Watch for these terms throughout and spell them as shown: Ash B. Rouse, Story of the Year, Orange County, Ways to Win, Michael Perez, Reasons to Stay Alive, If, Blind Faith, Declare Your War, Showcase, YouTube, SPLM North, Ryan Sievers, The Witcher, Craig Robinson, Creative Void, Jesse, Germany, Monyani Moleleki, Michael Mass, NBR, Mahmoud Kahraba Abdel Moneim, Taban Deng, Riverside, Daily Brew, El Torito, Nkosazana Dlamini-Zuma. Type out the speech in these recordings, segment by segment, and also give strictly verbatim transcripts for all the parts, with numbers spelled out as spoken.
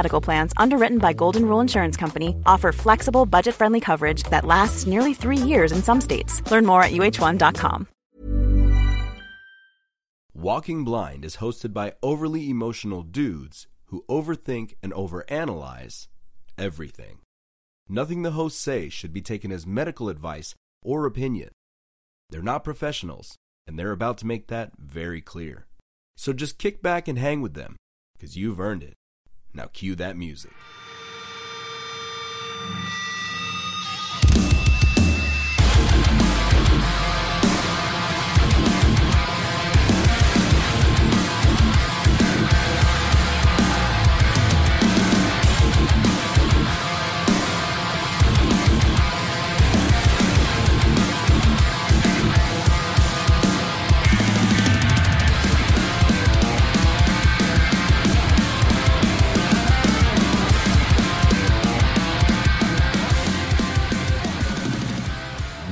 Medical Plans, underwritten by Golden Rule Insurance Company, offer flexible, budget-friendly coverage that lasts nearly three years in some states. Learn more at U H one dot com. Walking Blind is hosted by overly emotional dudes who overthink and overanalyze everything. Nothing the hosts say should be taken as medical advice or opinion. They're not professionals, and they're about to make that very clear. So just kick back and hang with them, because you've earned it. Now cue that music.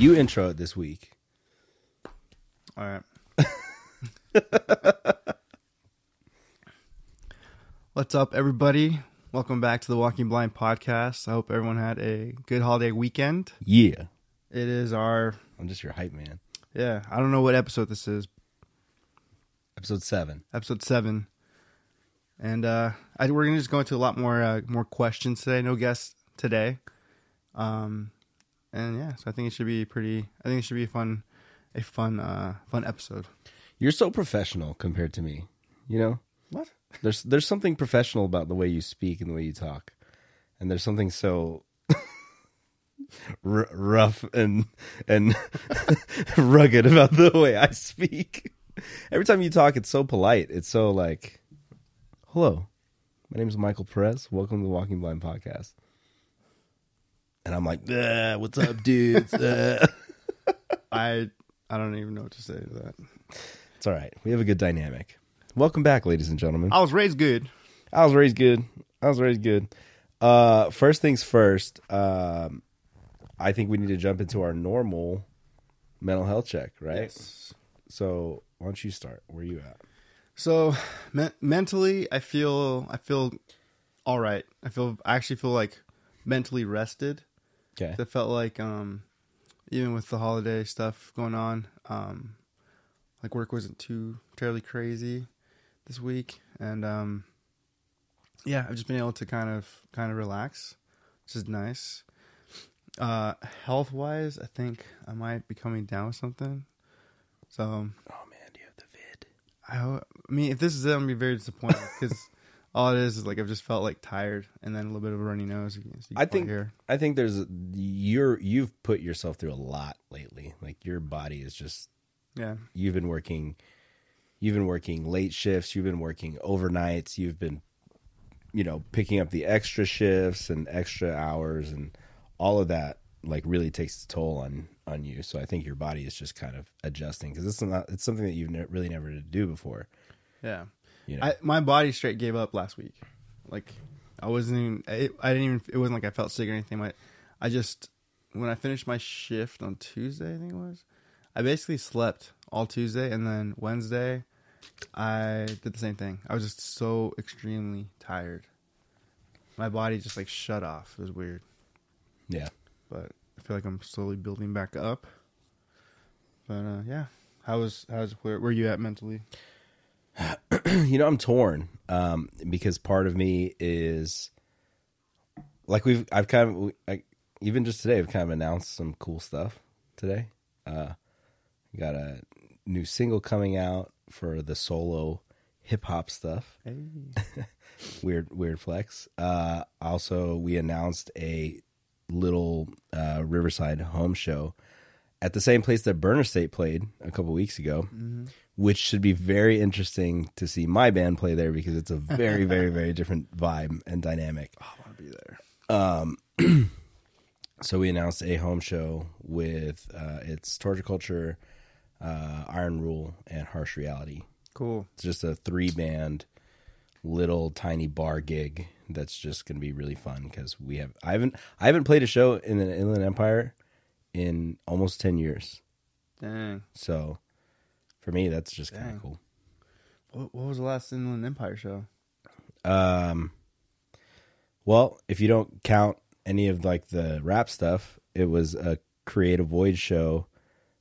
You intro it this week. All right. What's up, everybody? Welcome back to the Walking Blind podcast. I hope everyone had a good holiday weekend. Yeah. It is our... I'm just your hype man. Yeah. I don't know what episode this is. Episode seven. Episode seven. And uh, I, we're going to just go into a lot more uh, more questions today. No guests today. Um... And yeah, so I think it should be pretty. I think it should be a fun, a fun, uh, fun episode. You're so professional compared to me. You know what? There's there's something professional about the way you speak and the way you talk, and there's something so r- rough and and rugged about the way I speak. Every time you talk, it's so polite. It's so like, hello, my name is Michael Perez. Welcome to the Walking Blind podcast. And I'm like, ah, what's up, dudes? uh. I I don't even know what to say to that. It's all right. We have a good dynamic. Welcome back, ladies and gentlemen. I was raised good. I was raised good. I was raised good. Uh, first things first, um, I think we need to jump into our normal mental health check, right? Yes. So why don't you start? Where are you at? So me- mentally, I feel I feel all right. I feel I actually feel like mentally rested. Okay. I felt like, um, even with the holiday stuff going on, um, like work wasn't too terribly crazy this week, and um, yeah, I've just been able to kind of kind of relax, which is nice. Uh, health wise, I think I might be coming down with something. So, oh man, do you have the vid? I, I mean, if this is it, I'm gonna be very disappointed because. All it is is like I've just felt like tired, and then a little bit of a runny nose. You can see I think here. I think there's you're you've put yourself through a lot lately. Like your body is just yeah. You've been working, you've been working late shifts. You've been working overnights. You've been, you know, picking up the extra shifts and extra hours, and all of that like really takes a toll on on you. So I think your body is just kind of adjusting because it's not it's something that you've ne- really never to do before. Yeah. You know. I, my body straight gave up last week. Like I wasn't even, I, I didn't even, it wasn't like I felt sick or anything. I, I just, when I finished my shift on Tuesday, I think it was, I basically slept all Tuesday. And then Wednesday, I did the same thing. I was just so extremely tired. My body just like shut off. It was weird. Yeah. But I feel like I'm slowly building back up. But uh, yeah. How was, how was, where were you at mentally? You know, I'm torn um, because part of me is like we've I've kind of like, even just today I've kind of announced some cool stuff today. Uh, we got a new single coming out for the solo hip hop stuff. Hey. weird, weird flex. Uh, also, we announced a little uh, Riverside home show at the same place that Burner State played a couple weeks ago, mm-hmm. which should be very interesting to see my band play there because it's a very, very, very different vibe and dynamic. Oh, I want to be there. Um, so we announced a home show with uh, it's Torture Culture, uh, Iron Rule, and Harsh Reality. Cool. It's just a three-band little tiny bar gig that's just going to be really fun because we have I haven't I haven't played a show in the Inland Empire in almost ten years. Dang. So for me, that's just kind of cool. What, what was the last Inland Empire show? Um, well, if you don't count any of like the rap stuff, it was a Creative Void show,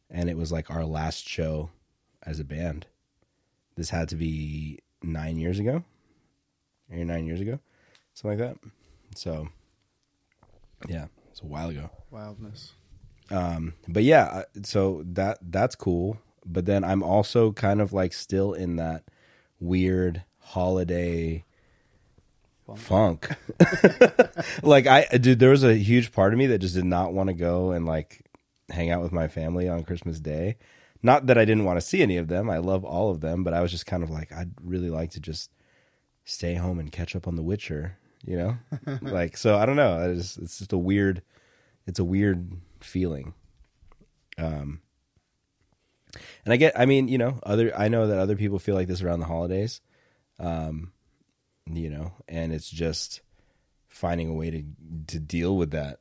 and it was like our last show as a band. This had to be nine years ago, or nine years ago, something like that. So, yeah, it's a while ago. Wildness. Um, but yeah, so that that's cool. But then I'm also kind of like still in that weird holiday funk. funk. Like I, dude, there was a huge part of me that just did not want to go and like hang out with my family on Christmas Day. Not that I didn't want to see any of them. I love all of them, but I was just kind of like, I'd really like to just stay home and catch up on The Witcher, you know? Like, so I don't know. I just, it's just a weird, it's a weird feeling. Um, and I get, I mean, you know, other, I know that other people feel like this around the holidays, um, you know, and it's just finding a way to, to deal with that,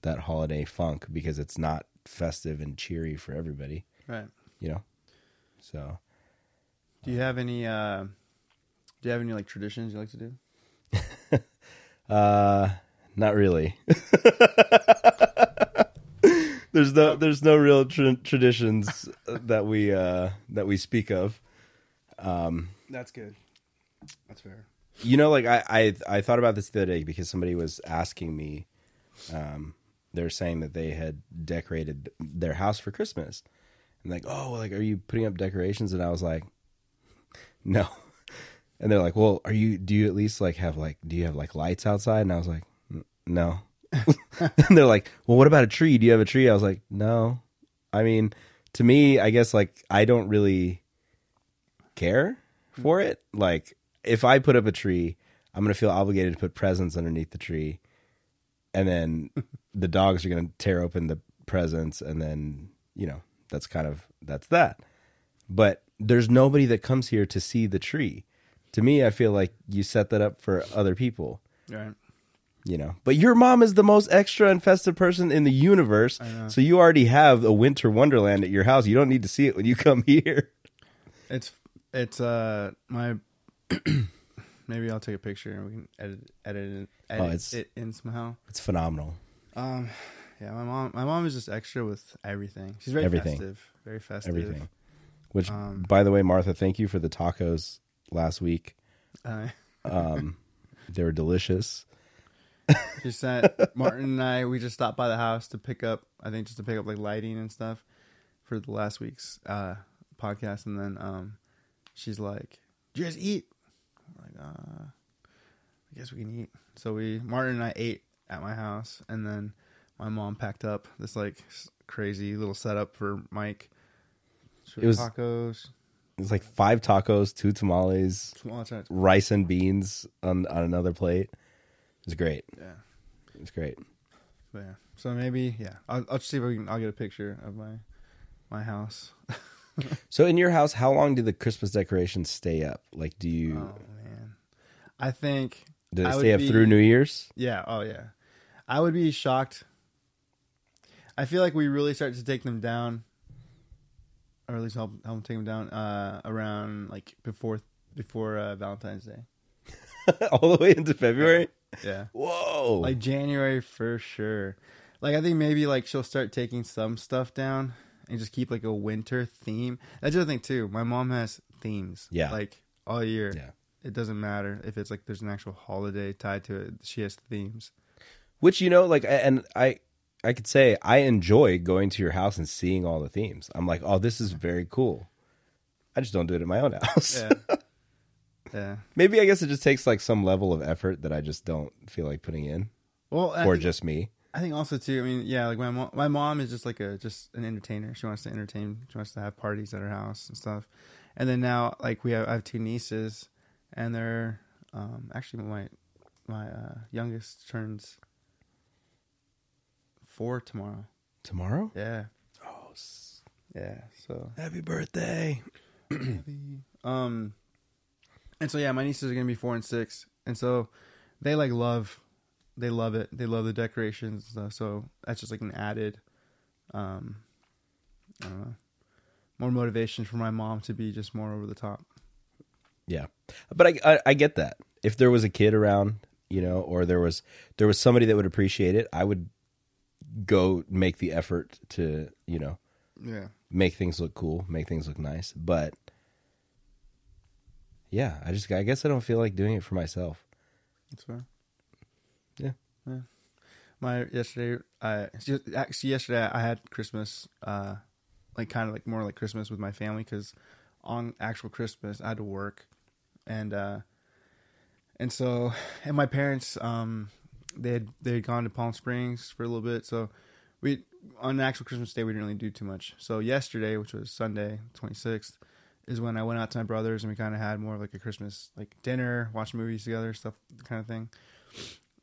that holiday funk because it's not festive and cheery for everybody. Right. You know, so. Do you have any, uh, do you have any like traditions you like to do? uh, not really. There's no, there's no real tra- traditions that we, uh, that we speak of. Um, that's good. That's fair. You know, like I, I, I thought about this the other day because somebody was asking me, um, they're saying that they had decorated their house for Christmas. And like, oh, like, are you putting up decorations? And I was like, no. And they're like, well, are you, do you at least like have like, do you have like lights outside? And I was like, no. And they're like, well, what about a tree? Do you have a tree? I was like, no. I mean, to me, I guess like, I don't really care for it. Like if I put up a tree, I'm going to feel obligated to put presents underneath the tree. And then the dogs are going to tear open the presents. And then, you know. That's kind of, that's that. But there's nobody that comes here to see the tree. To me, I feel like you set that up for other people. Right. You know, but your mom is the most extra and festive person in the universe. So you already have a winter wonderland at your house. You don't need to see it when you come here. It's, it's, uh, my, maybe I'll take a picture and we can edit, edit, it, edit oh, it's, it in somehow. It's phenomenal. Um, Yeah, my mom. My mom is just extra with everything. She's very everything. festive, very festive. Everything. Which, um, by the way, Martha, thank you for the tacos last week. Uh, um, they were delicious. She sent Martin and I. We just stopped by the house to pick up. I think just to pick up like lighting and stuff for the last week's uh, podcast. And then um, she's like, "Did you guys eat?" I'm like, uh, I guess we can eat. So we Martin and I ate at my house, and then. My mom packed up this like crazy little setup for Mike. It was tacos. It was like five tacos, two tamales, Tamale, rice and beans on, on another plate. It was great. Yeah, it was great. But yeah. So maybe yeah, I'll, I'll just see if I can. I'll get a picture of my my house. So in your house, how long do the Christmas decorations stay up? Like, do you? Oh man, I think. Do they I stay up be, through New Year's? Yeah. Oh yeah, I would be shocked. I feel like we really start to take them down, or at least help help them take them down uh, around like before before uh, Valentine's Day, all the way into February. Yeah. Whoa. Like January for sure. Like I think maybe like she'll start taking some stuff down and just keep like a winter theme. That's the other thing too. My mom has themes. Yeah. Like all year. Yeah. It doesn't matter if it's like there's an actual holiday tied to it. She has themes. Which, you know, like, and I I could say I enjoy going to your house and seeing all the themes. I'm like, oh, this is very cool. I just don't do it at my own house. Yeah. Yeah. Maybe I guess it just takes like some level of effort that I just don't feel like putting in. Well, or think, just me. I think also too, I mean, yeah, like my mom, my mom is just like a, just an entertainer. She wants to entertain. She wants to have parties at her house and stuff. And then now like we have, I have two nieces and they're, um, actually my, my, uh, youngest turns four tomorrow. Tomorrow? Yeah. Oh, yeah. So happy birthday. Happy. Um, And so, yeah, my nieces are going to be four and six. And so they, like, love, they love it. They love the decorations and stuff. So that's just, like, an added, um, I don't know, more motivation for my mom to be just more over the top. Yeah. But I, I, I get that. If there was a kid around, you know, or there was, there was somebody that would appreciate it, I would go make the effort to, you know, yeah, make things look cool, make things look nice. But... yeah, I just I guess I don't feel like doing it for myself. That's fair. Yeah. Yeah. My yesterday, I actually yesterday I had Christmas, uh, like kind of like more like Christmas with my family because on actual Christmas I had to work, and uh, and so and my parents um they had they had gone to Palm Springs for a little bit, so we on actual Christmas day we didn't really do too much. So yesterday, which was Sunday, twenty-sixth. Is when I went out to my brother's and we kind of had more of like a Christmas like dinner, watched movies together, stuff kind of thing.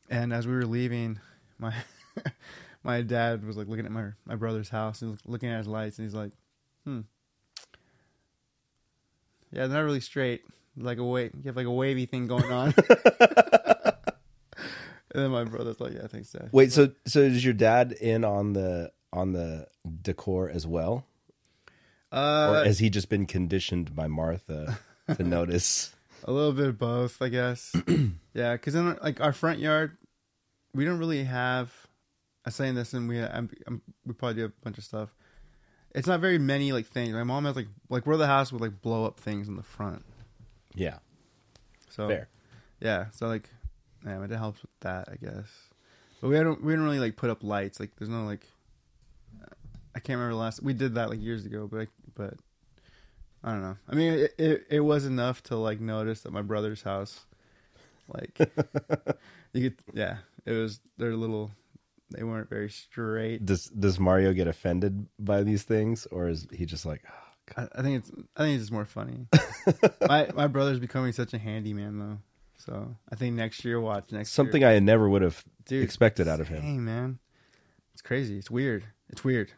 And as we were leaving, my my dad was like looking at my my brother's house and looking at his lights and he's like, hmm, yeah, they're not really straight. Like a wave, you have like a wavy thing going on. And then my brother's like, yeah, thanks, Dad. Wait, so so is your dad in on the on the decor as well? Uh, or has he just been conditioned by Martha to notice? A little bit of both, I guess. Yeah, because in like our front yard, we don't really have. I'm saying this, and we I'm, I'm, we probably do a bunch of stuff. It's not very many like things. My mom has like like we're the house with like blow up things in the front. Yeah. So fair. Yeah, so like, yeah, it helps with that, I guess. But we don't we don't really like put up lights. Like there's no like. I can't remember the last we did that like years ago, but I, but I don't know. I mean, it, it it was enough to like notice at my brother's house, like you could, yeah. It was their little. They weren't very straight. Does Does Mario get offended by these things, or is he just like? Oh, God. I, I think it's I think it's just more funny. my my brother's becoming such a handyman though, so I think next year watch next something year. I never would have Dude, expected out of him. Hey man, it's crazy. It's weird. It's weird.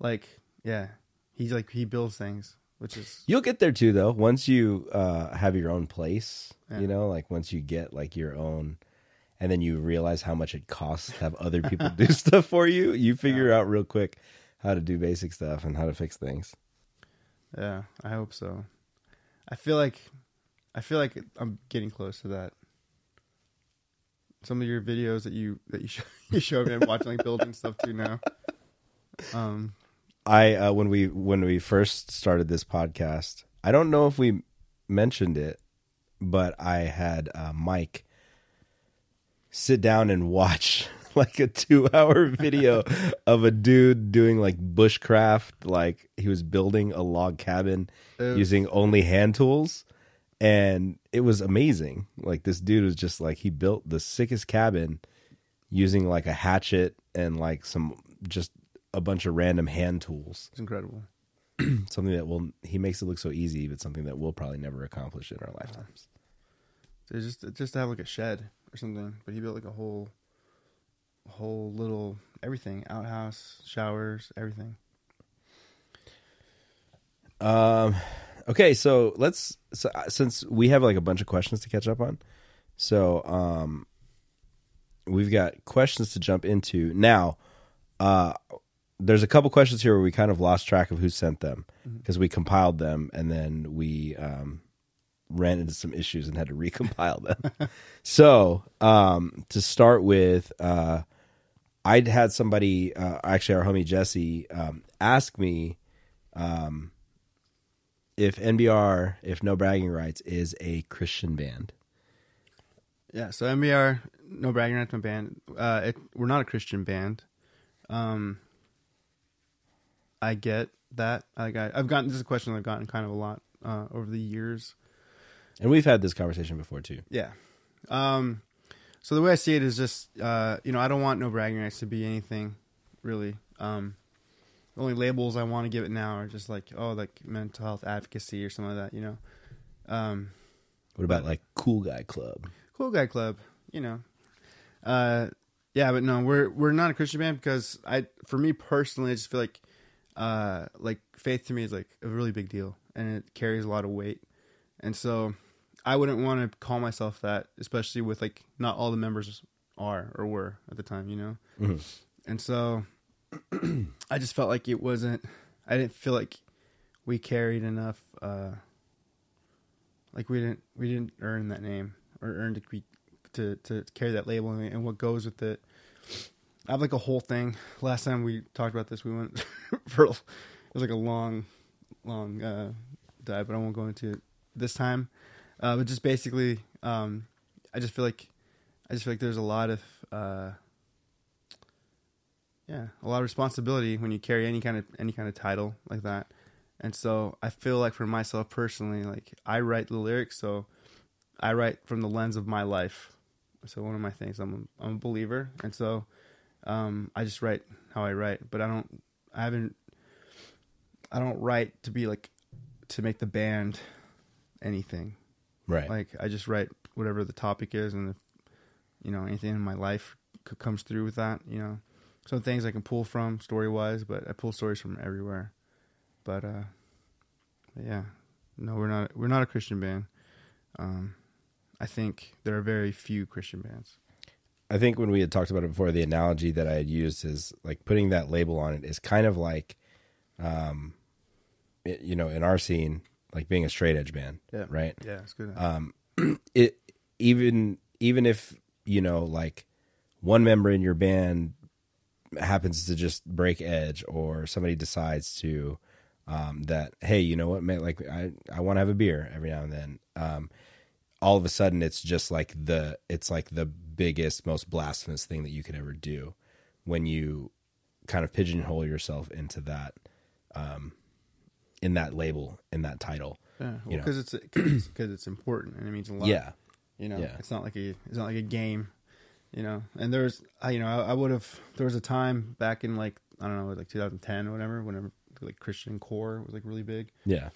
Like, yeah, he's like, he builds things, which is... You'll get there too, though, once you uh, have your own place, yeah. You know, like once you get like your own, and then you realize how much it costs to have other people do stuff for you, you figure yeah. out real quick how to do basic stuff and how to fix things. Yeah, I hope so. I feel like, I feel like I'm getting close to that. Some of your videos that you, that you, show, you showed me, I'm watching like building stuff too now. Um... I uh, when we when we first started this podcast, I don't know if we mentioned it, but I had uh, Mike sit down and watch like a two-hour video of a dude doing like bushcraft, like he was building a log cabin Oops. using only hand tools, and it was amazing. Like this dude was just like he built the sickest cabin using like a hatchet and like some just. A bunch of random hand tools. It's incredible. Something that will he makes it look so easy, but something that we'll probably never accomplish in our lifetimes. So just just to have like a shed or something, but he built like a whole, whole little everything: outhouse, showers, everything. Um. Okay, so let's so, since we have like a bunch of questions to catch up on, so um, we've got questions to jump into now. Uh. There's a couple questions here where we kind of lost track of who sent them because mm-hmm. we compiled them and then we um, ran into some issues and had to recompile them. So um, to start with, uh, I'd had somebody, uh, actually our homie Jesse, um, ask me um, if N B R, if No Bragging Rights, is a Christian band. Yeah, so N B R, No Bragging Rights, my band. Uh, it, we're not a Christian band. Um, I get that. Like I, I've gotten this is a question I've gotten kind of a lot uh, over the years, and we've had this conversation before too. Yeah. Um, so the way I see it is just, uh, you know, I don't want No Bragging Rights to be anything, really. Um, the only labels I want to give it now are just like, oh, like mental health advocacy or something like that, you know. Um, what about but, like Cool Guy Club? Cool Guy Club, you know. Uh, yeah, but no, we're we're not a Christian band because I, for me personally, I just feel like, uh, like faith to me is like a really big deal and it carries a lot of weight, and so I wouldn't want to call myself that, especially with like not all the members are or were at the time, you know. Mm-hmm. And so I just felt like it wasn't, I didn't feel like we carried enough, uh, like we didn't we didn't earn that name or earn to be, to to carry that label and, and what goes with it. I have like a whole thing. Last time we talked about this, we went for, it was like a long, long uh, dive, but I won't go into it this time. Uh, but just basically, um, I just feel like, I just feel like there's a lot of, uh, yeah, a lot of responsibility when you carry any kind of, any kind of title like that. And so I feel like for myself personally, like I write the lyrics, so I write from the lens of my life. So one of my things, I'm a, I'm a believer. And so, um, I just write how I write, but I don't, I haven't, I don't write to be like, to make the band anything. Right. Like I just write whatever the topic is, and if, you know, anything in my life c- comes through with that, you know, some things I can pull from story wise, but I pull stories from everywhere. But, uh, yeah, no, we're not, we're not a Christian band. Um, I think there are very few Christian bands. I think when we had talked about it before, the analogy that I had used is like putting that label on it is kind of like, um, it, you know, in our scene, like being a straight edge band, yeah. Right? Yeah, it's good. Um, it even even if, you know, like one member in your band happens to just break edge, or somebody decides to um, that, hey, you know what, man, like I, I want to have a beer every now and then. Um, all of a sudden, it's just like the it's like the biggest, most blasphemous thing that you could ever do when you kind of pigeonhole yourself into that. Um, in that label, in that title, yeah, well, you know, because it's because it's, it's important and it means a lot. Yeah, you know, yeah. It's not like a it's not like a game, you know. And there's, I, you know, I, I would have there was a time back in like I don't know, like two thousand ten or whatever, whenever like Christian core was like really big. Yeah,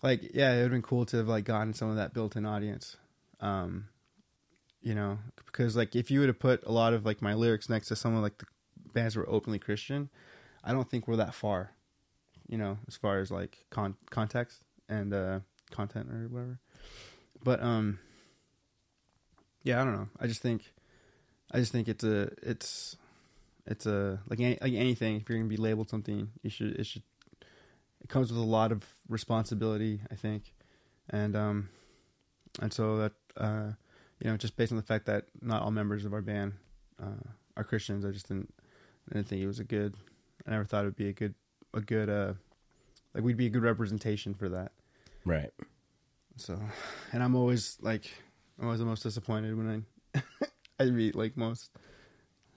like yeah, it would have been cool to have like gotten some of that built-in audience, um, you know, because like if you would have put a lot of like my lyrics next to some of like the bands that were openly Christian, I don't think we're that far. You know, as far as like con- context and uh, content or whatever. But um, yeah, I don't know. I just think, I just think it's a, it's, it's a like, any, like anything. If you're gonna be labeled something, you should, it should, it comes with a lot of responsibility, I think, and um, and so that uh, you know, just based on the fact that not all members of our band uh, are Christians, I just didn't, I didn't think it was a good. I never thought it would be a good. a good, uh, like we'd be a good representation for that. Right. So, and I'm always like, I'm always the most disappointed when I, I read like most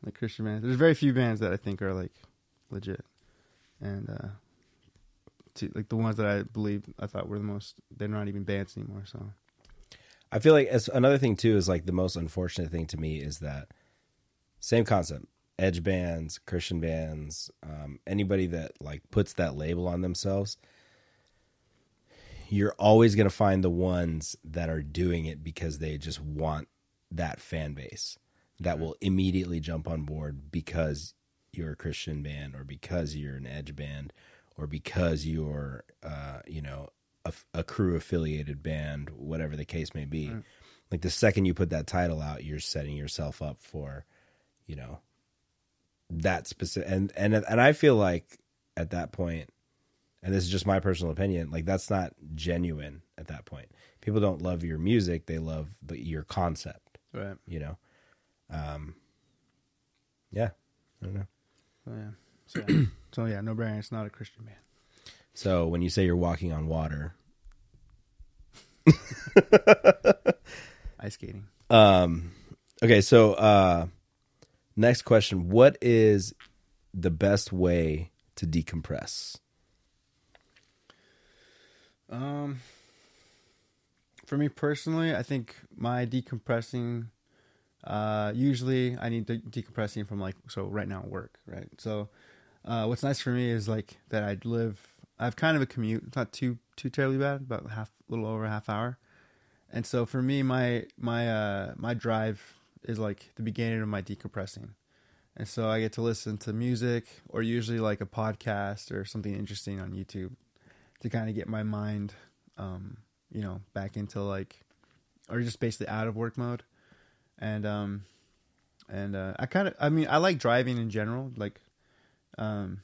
like Christian bands. There's very few bands that I think are like legit. And, uh, to, like the ones that I believe I thought were the most, they're not even bands anymore. So I feel like as another thing too, is like the most unfortunate thing to me is that same concept. Edge bands, Christian bands, um, anybody that like puts that label on themselves, you're always going to find the ones that are doing it because they just want that fan base that will immediately jump on board because you're a Christian band or because you're an edge band or because you're, uh, you know, a, a crew affiliated band, whatever the case may be. Right. Like the second you put that title out, you're setting yourself up for, you know, that specific and, and and I feel like at that point, and this is just my personal opinion, like that's not genuine at that point. People don't love your music, they love the, your concept. Right. You know? Um Yeah. I don't know. Oh, yeah. So yeah. so yeah, No Bragging, it's not a Christian band. So when you say you're walking on water, Ice skating. Um, okay, so uh, next question. What is the best way to decompress? Um, for me personally, I think my decompressing, uh, usually I need de- decompressing from like, so right now at work, right? So uh, what's nice for me is like that I live, I have kind of a commute. It's not too, too terribly bad, about half, a little over a half hour. And so for me, my, my, uh, my drive is like the beginning of my decompressing. And so I get to listen to music or usually like a podcast or something interesting on YouTube to kind of get my mind, um, you know, back into like, or just basically out of work mode. And, um, and, uh, I kind of, I mean, I like driving in general, like, um,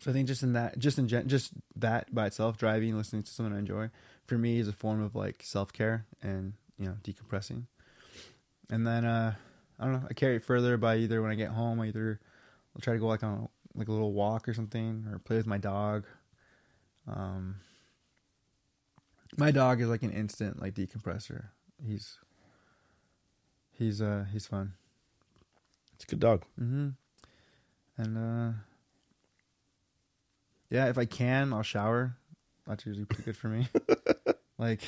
so I think just in that, just in gen- just that by itself, driving, listening to someone I enjoy, for me is a form of like self-care and, you know, decompressing. And then, uh, I don't know, I carry it further by either when I get home, I either I'll try to go like on a, like a little walk or something, or play with my dog. Um, my dog is like an instant like decompressor. He's, he's, uh, he's fun. It's a good dog. Mm-hmm. And, uh, yeah, if I can, I'll shower. That's usually pretty good for me. Like,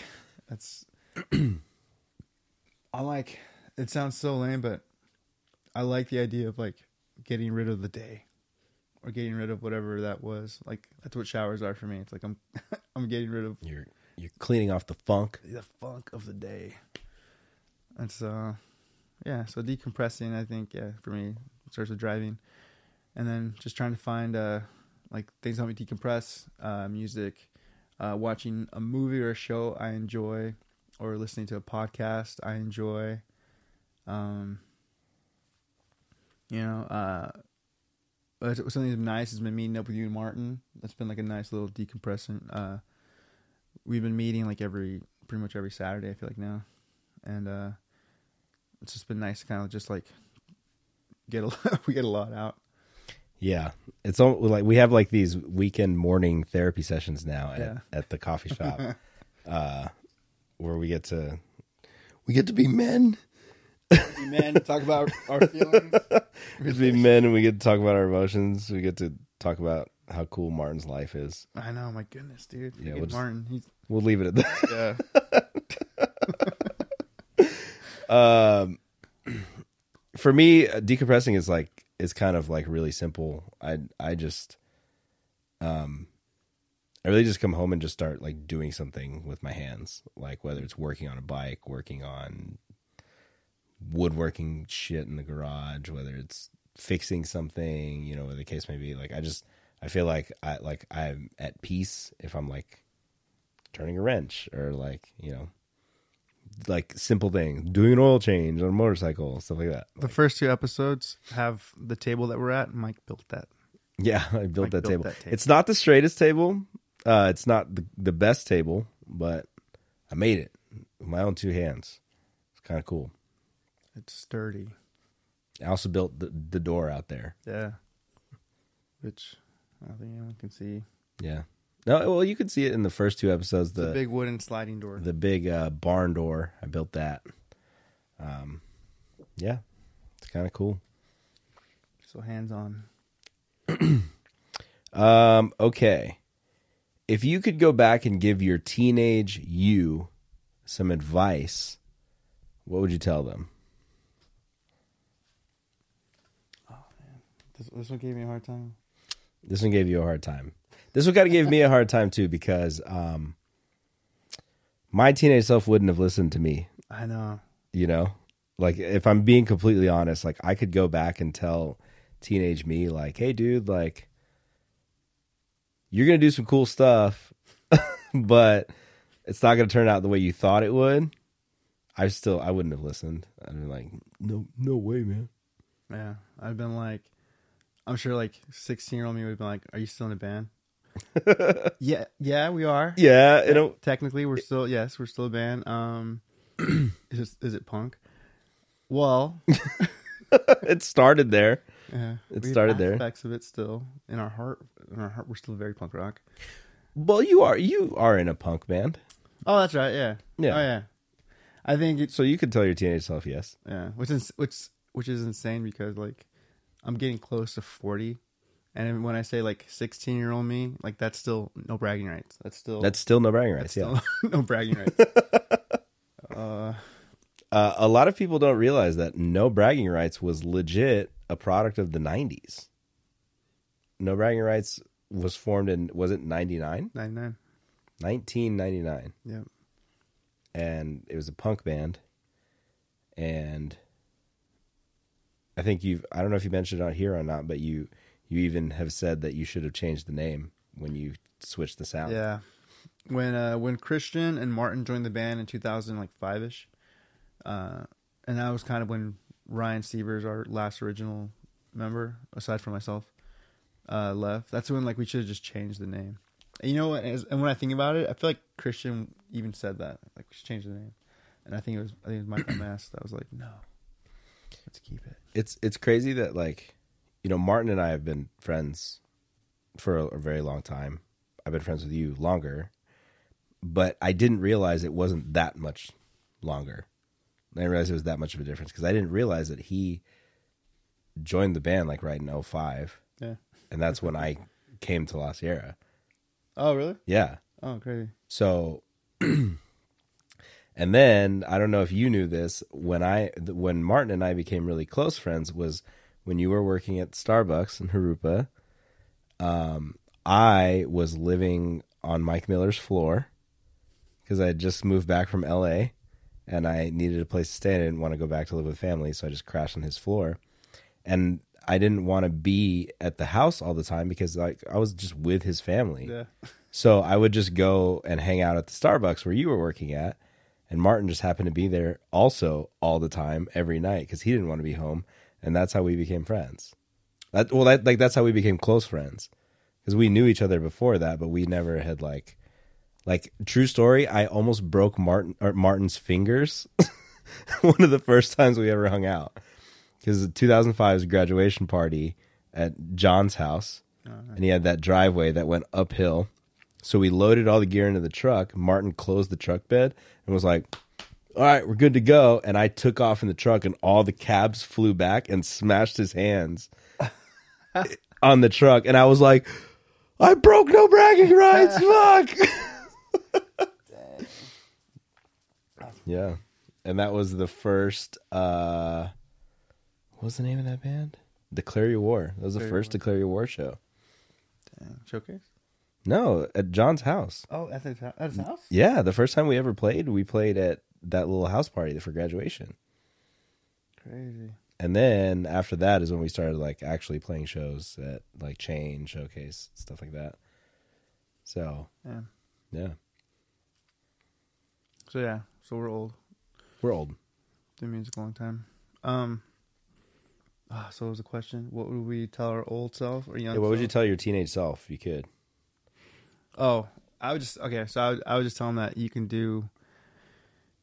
that's, I like, it sounds so lame, but I like the idea of like getting rid of the day or getting rid of whatever that was. Like, that's what showers are for me. It's like, I'm, I'm getting rid of. You're, you're cleaning off the funk. The funk of the day. And so, yeah, so decompressing, I think, yeah, for me, starts with driving. And then just trying to find, uh, like things help me decompress, uh, music, uh, watching a movie or a show I enjoy, or listening to a podcast I enjoy. Um, you know, uh, something that's nice has been meeting up with you and Martin. That's been like a nice little decompressant. Uh, we've been meeting like every, pretty much every Saturday, I feel like now. And, uh, it's just been nice to kind of just like get a lot, we get a lot out. Yeah, it's all, like we have like these weekend morning therapy sessions now at, yeah. at the coffee shop, uh, where we get to we get to be men, be men talk about our feelings. We get to be men, and we get to talk about our emotions. We get to talk about how cool Martin's life is. I know, my goodness, dude. Yeah, we'll just, Martin. He's... We'll leave it at that. Yeah. um, for me, decompressing is like. It's kind of like really simple. I I just, um, I really just come home and just start like doing something with my hands, like whether it's working on a bike, working on woodworking shit in the garage, whether it's fixing something, you know, whatever the case may be. Like I just, I feel like I like I'm at peace if I'm like turning a wrench or like you know. Like simple things, doing an oil change on a motorcycle, stuff like that. The like, first two episodes have the table that we're at. Mike built that. Yeah, I built, Mike that, built table. that table. It's not the straightest table. Uh, it's not the, the best table, but I made it with my own two hands. It's kind of cool. It's sturdy. I also built the, the door out there. Yeah. Which I don't think anyone can see. Yeah. No, well, you can see it in the first two episodes. The, the big wooden sliding door. The big uh, barn door. I built that. Um, yeah, it's kind of cool. So hands-on. um, okay. If you could go back and give your teenage you some advice, what would you tell them? Oh, man. This, this one gave me a hard time. This one gave you a hard time. This one kind of gave me a hard time, too, because um, my teenage self wouldn't have listened to me. I know. You know? Like, if I'm being completely honest, like, I could go back and tell teenage me, like, hey, dude, like, you're going to do some cool stuff, but it's not going to turn out the way you thought it would. I still, I wouldn't have listened. I'd been like, no, no way, man. Yeah. I've been like, I'm sure, like, sixteen-year-old me would have been like, are you still in a band? yeah yeah we are yeah you know technically we're still yes we're still a band um is, this, is it punk well it started there yeah it we started there aspects of it still in our heart in our heart we're still very punk rock. Well, you are you are in a punk band. Oh, that's right. Yeah. Yeah. Oh, yeah. I think it, so you could tell your teenage self yes. Yeah, which is which which is insane because like I'm getting close to forty, and when I say like sixteen-year-old me, like that's still no bragging rights. That's still that's still no bragging rights. Yeah, no bragging rights. uh, uh, a lot of people don't realize that no bragging rights was legit a product of the nineties. No bragging rights was formed in was it ninety-nine? ninety-nine. nineteen ninety-nine. Yep. And it was a punk band. And I think you've, I don't know if you mentioned it on here or not, but you, you even have said that you should have changed the name when you switched the sound. Yeah. When, uh, when Christian and Martin joined the band in two thousand five-ish, uh, and that was kind of when Ryan Sievers, our last original member, aside from myself, uh, left. That's when like we should have just changed the name. You know what? And when I think about it, I feel like Christian even said that, like, we should change the name. And I think it was, I think it was Michael Mass that was like, no, let's keep it. It's it's crazy that like, you know, Martin and I have been friends for a, a very long time. I've been friends with you longer, but I didn't realize it wasn't that much longer. I didn't realize it was that much of a difference because I didn't realize that he joined the band like right in oh five, yeah, and that's when I came to La Sierra. Oh, really? Yeah. Oh, crazy. So, and then, I don't know if you knew this, when I, when Martin and I became really close friends was when you were working at Starbucks in Harupa. Um, I was living on Mike Miller's floor because I had just moved back from L A and I needed a place to stay. I didn't want to go back to live with family, so I just crashed on his floor. And I didn't want to be at the house all the time because like I was just with his family. Yeah. So I would just go and hang out at the Starbucks where you were working at. And Martin just happened to be there also all the time, every night, because he didn't want to be home. And that's how we became friends. That, well, that, like that's how we became close friends because we knew each other before that, but we never had like, like true story. I almost broke Martin or Martin's fingers. One of the first times we ever hung out. Because two thousand five's graduation party at John's house, oh, right. And he had that driveway that went uphill. So we loaded all the gear into the truck. Martin closed the truck bed and was like, all right, we're good to go. And I took off in the truck and all the cabs flew back and smashed his hands on the truck. And I was like, I broke no bragging rights, fuck. Yeah. And that was the first... Uh, What's the name of that band? Declare Your War. That was Declare the first Your Declare Your War show. Dang. Showcase? No, at John's house. Oh, at his, at his house? Yeah, the first time we ever played, we played at that little house party for graduation. Crazy. And then after that is when we started like actually playing shows at like Chain, Showcase, stuff like that. So, yeah. yeah. So, yeah. So, we're old. We're old. Been music a long time. Um... Oh, so it was a question. What would we tell our old self or young yeah, what self? What would you tell your teenage self if you could? Oh, I would just... Okay, so I would, I would just tell them that you can do...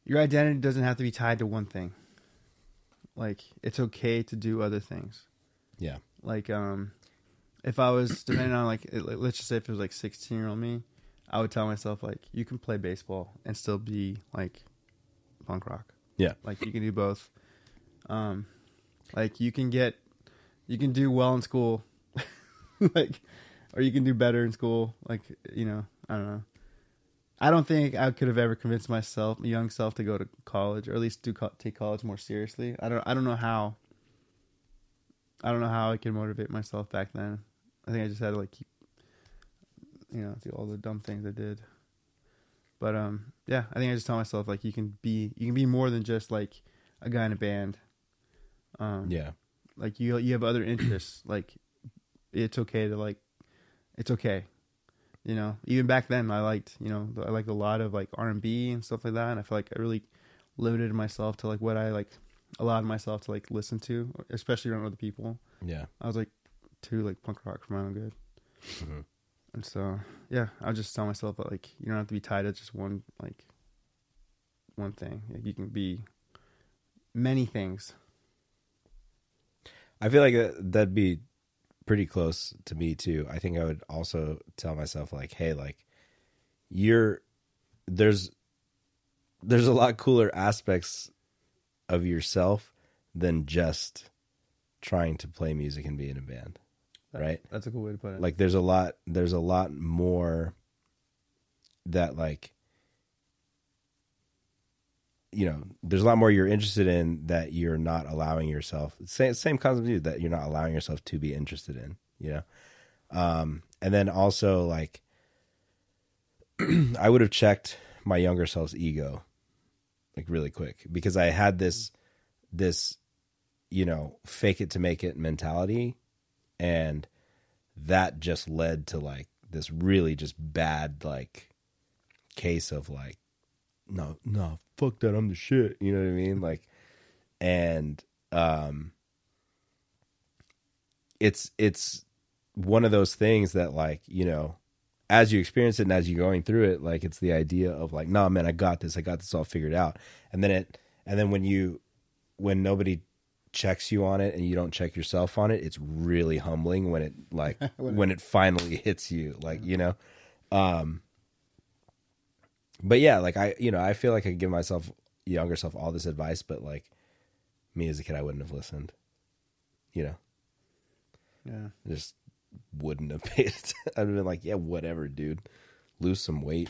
Your identity doesn't have to be tied to one thing. Like, it's okay to do other things. Yeah. Like, um, if I was... Depending on, like... It, let's just say if it was, like, sixteen-year-old me, I would tell myself, like, you can play baseball and still be, like, punk rock. Yeah. Like, you can do both. Um... Like you can get, you can do well in school, like, or you can do better in school. Like, you know, I don't know. I don't think I could have ever convinced myself, my young self, to go to college or at least do co- take college more seriously. I don't, I don't know how. I don't know how I could motivate myself back then. I think I just had to like keep, you know, do all the dumb things I did. But um, yeah, I think I just tell myself like you can be, you can be more than just like a guy in a band. Um, yeah, like you you have other interests. Like it's okay to like, it's okay, you know. Even back then, I liked you know I liked a lot of like R and B and stuff like that. And I feel like I really limited myself to like what I like allowed myself to like listen to, especially around other people. Yeah, I was like too like punk rock for my own good. Mm-hmm. And so yeah, I would just tell myself that like you don't have to be tied to just one like one thing. Like, you can be many things. I feel like that'd be pretty close to me too. I think I would also tell myself like, hey, like you're, there's there's a lot cooler aspects of yourself than just trying to play music and be in a band, right? That's a cool way to put it. Like, there's a lot, there's a lot more that, like, you know, there's a lot more you're interested in that you're not allowing yourself. Same, same concept you, that you're not allowing yourself to be interested in, you know? Um, and then also, like, I would have checked my younger self's ego, like, really quick, because I had this, this, you know, fake it to make it mentality. And that just led to, like, this really just bad, like, case of, like, no, no, fuck that, I'm the shit. You know what I mean? Like, and, um, it's, it's one of those things that, like, you know, as you experience it and as you're going through it, like, it's the idea of, like, nah, man, I got this, I got this all figured out. And then it, and then when you, when nobody checks you on it and you don't check yourself on it, it's really humbling when it, like, when, when it finally hits you, like, you know, um, but yeah, like, I, you know, I feel like I could give myself, younger self, all this advice, but, like, me as a kid, I wouldn't have listened, you know? Yeah. I just wouldn't have paid attention. I'd have been like, yeah, whatever, dude. Lose some weight,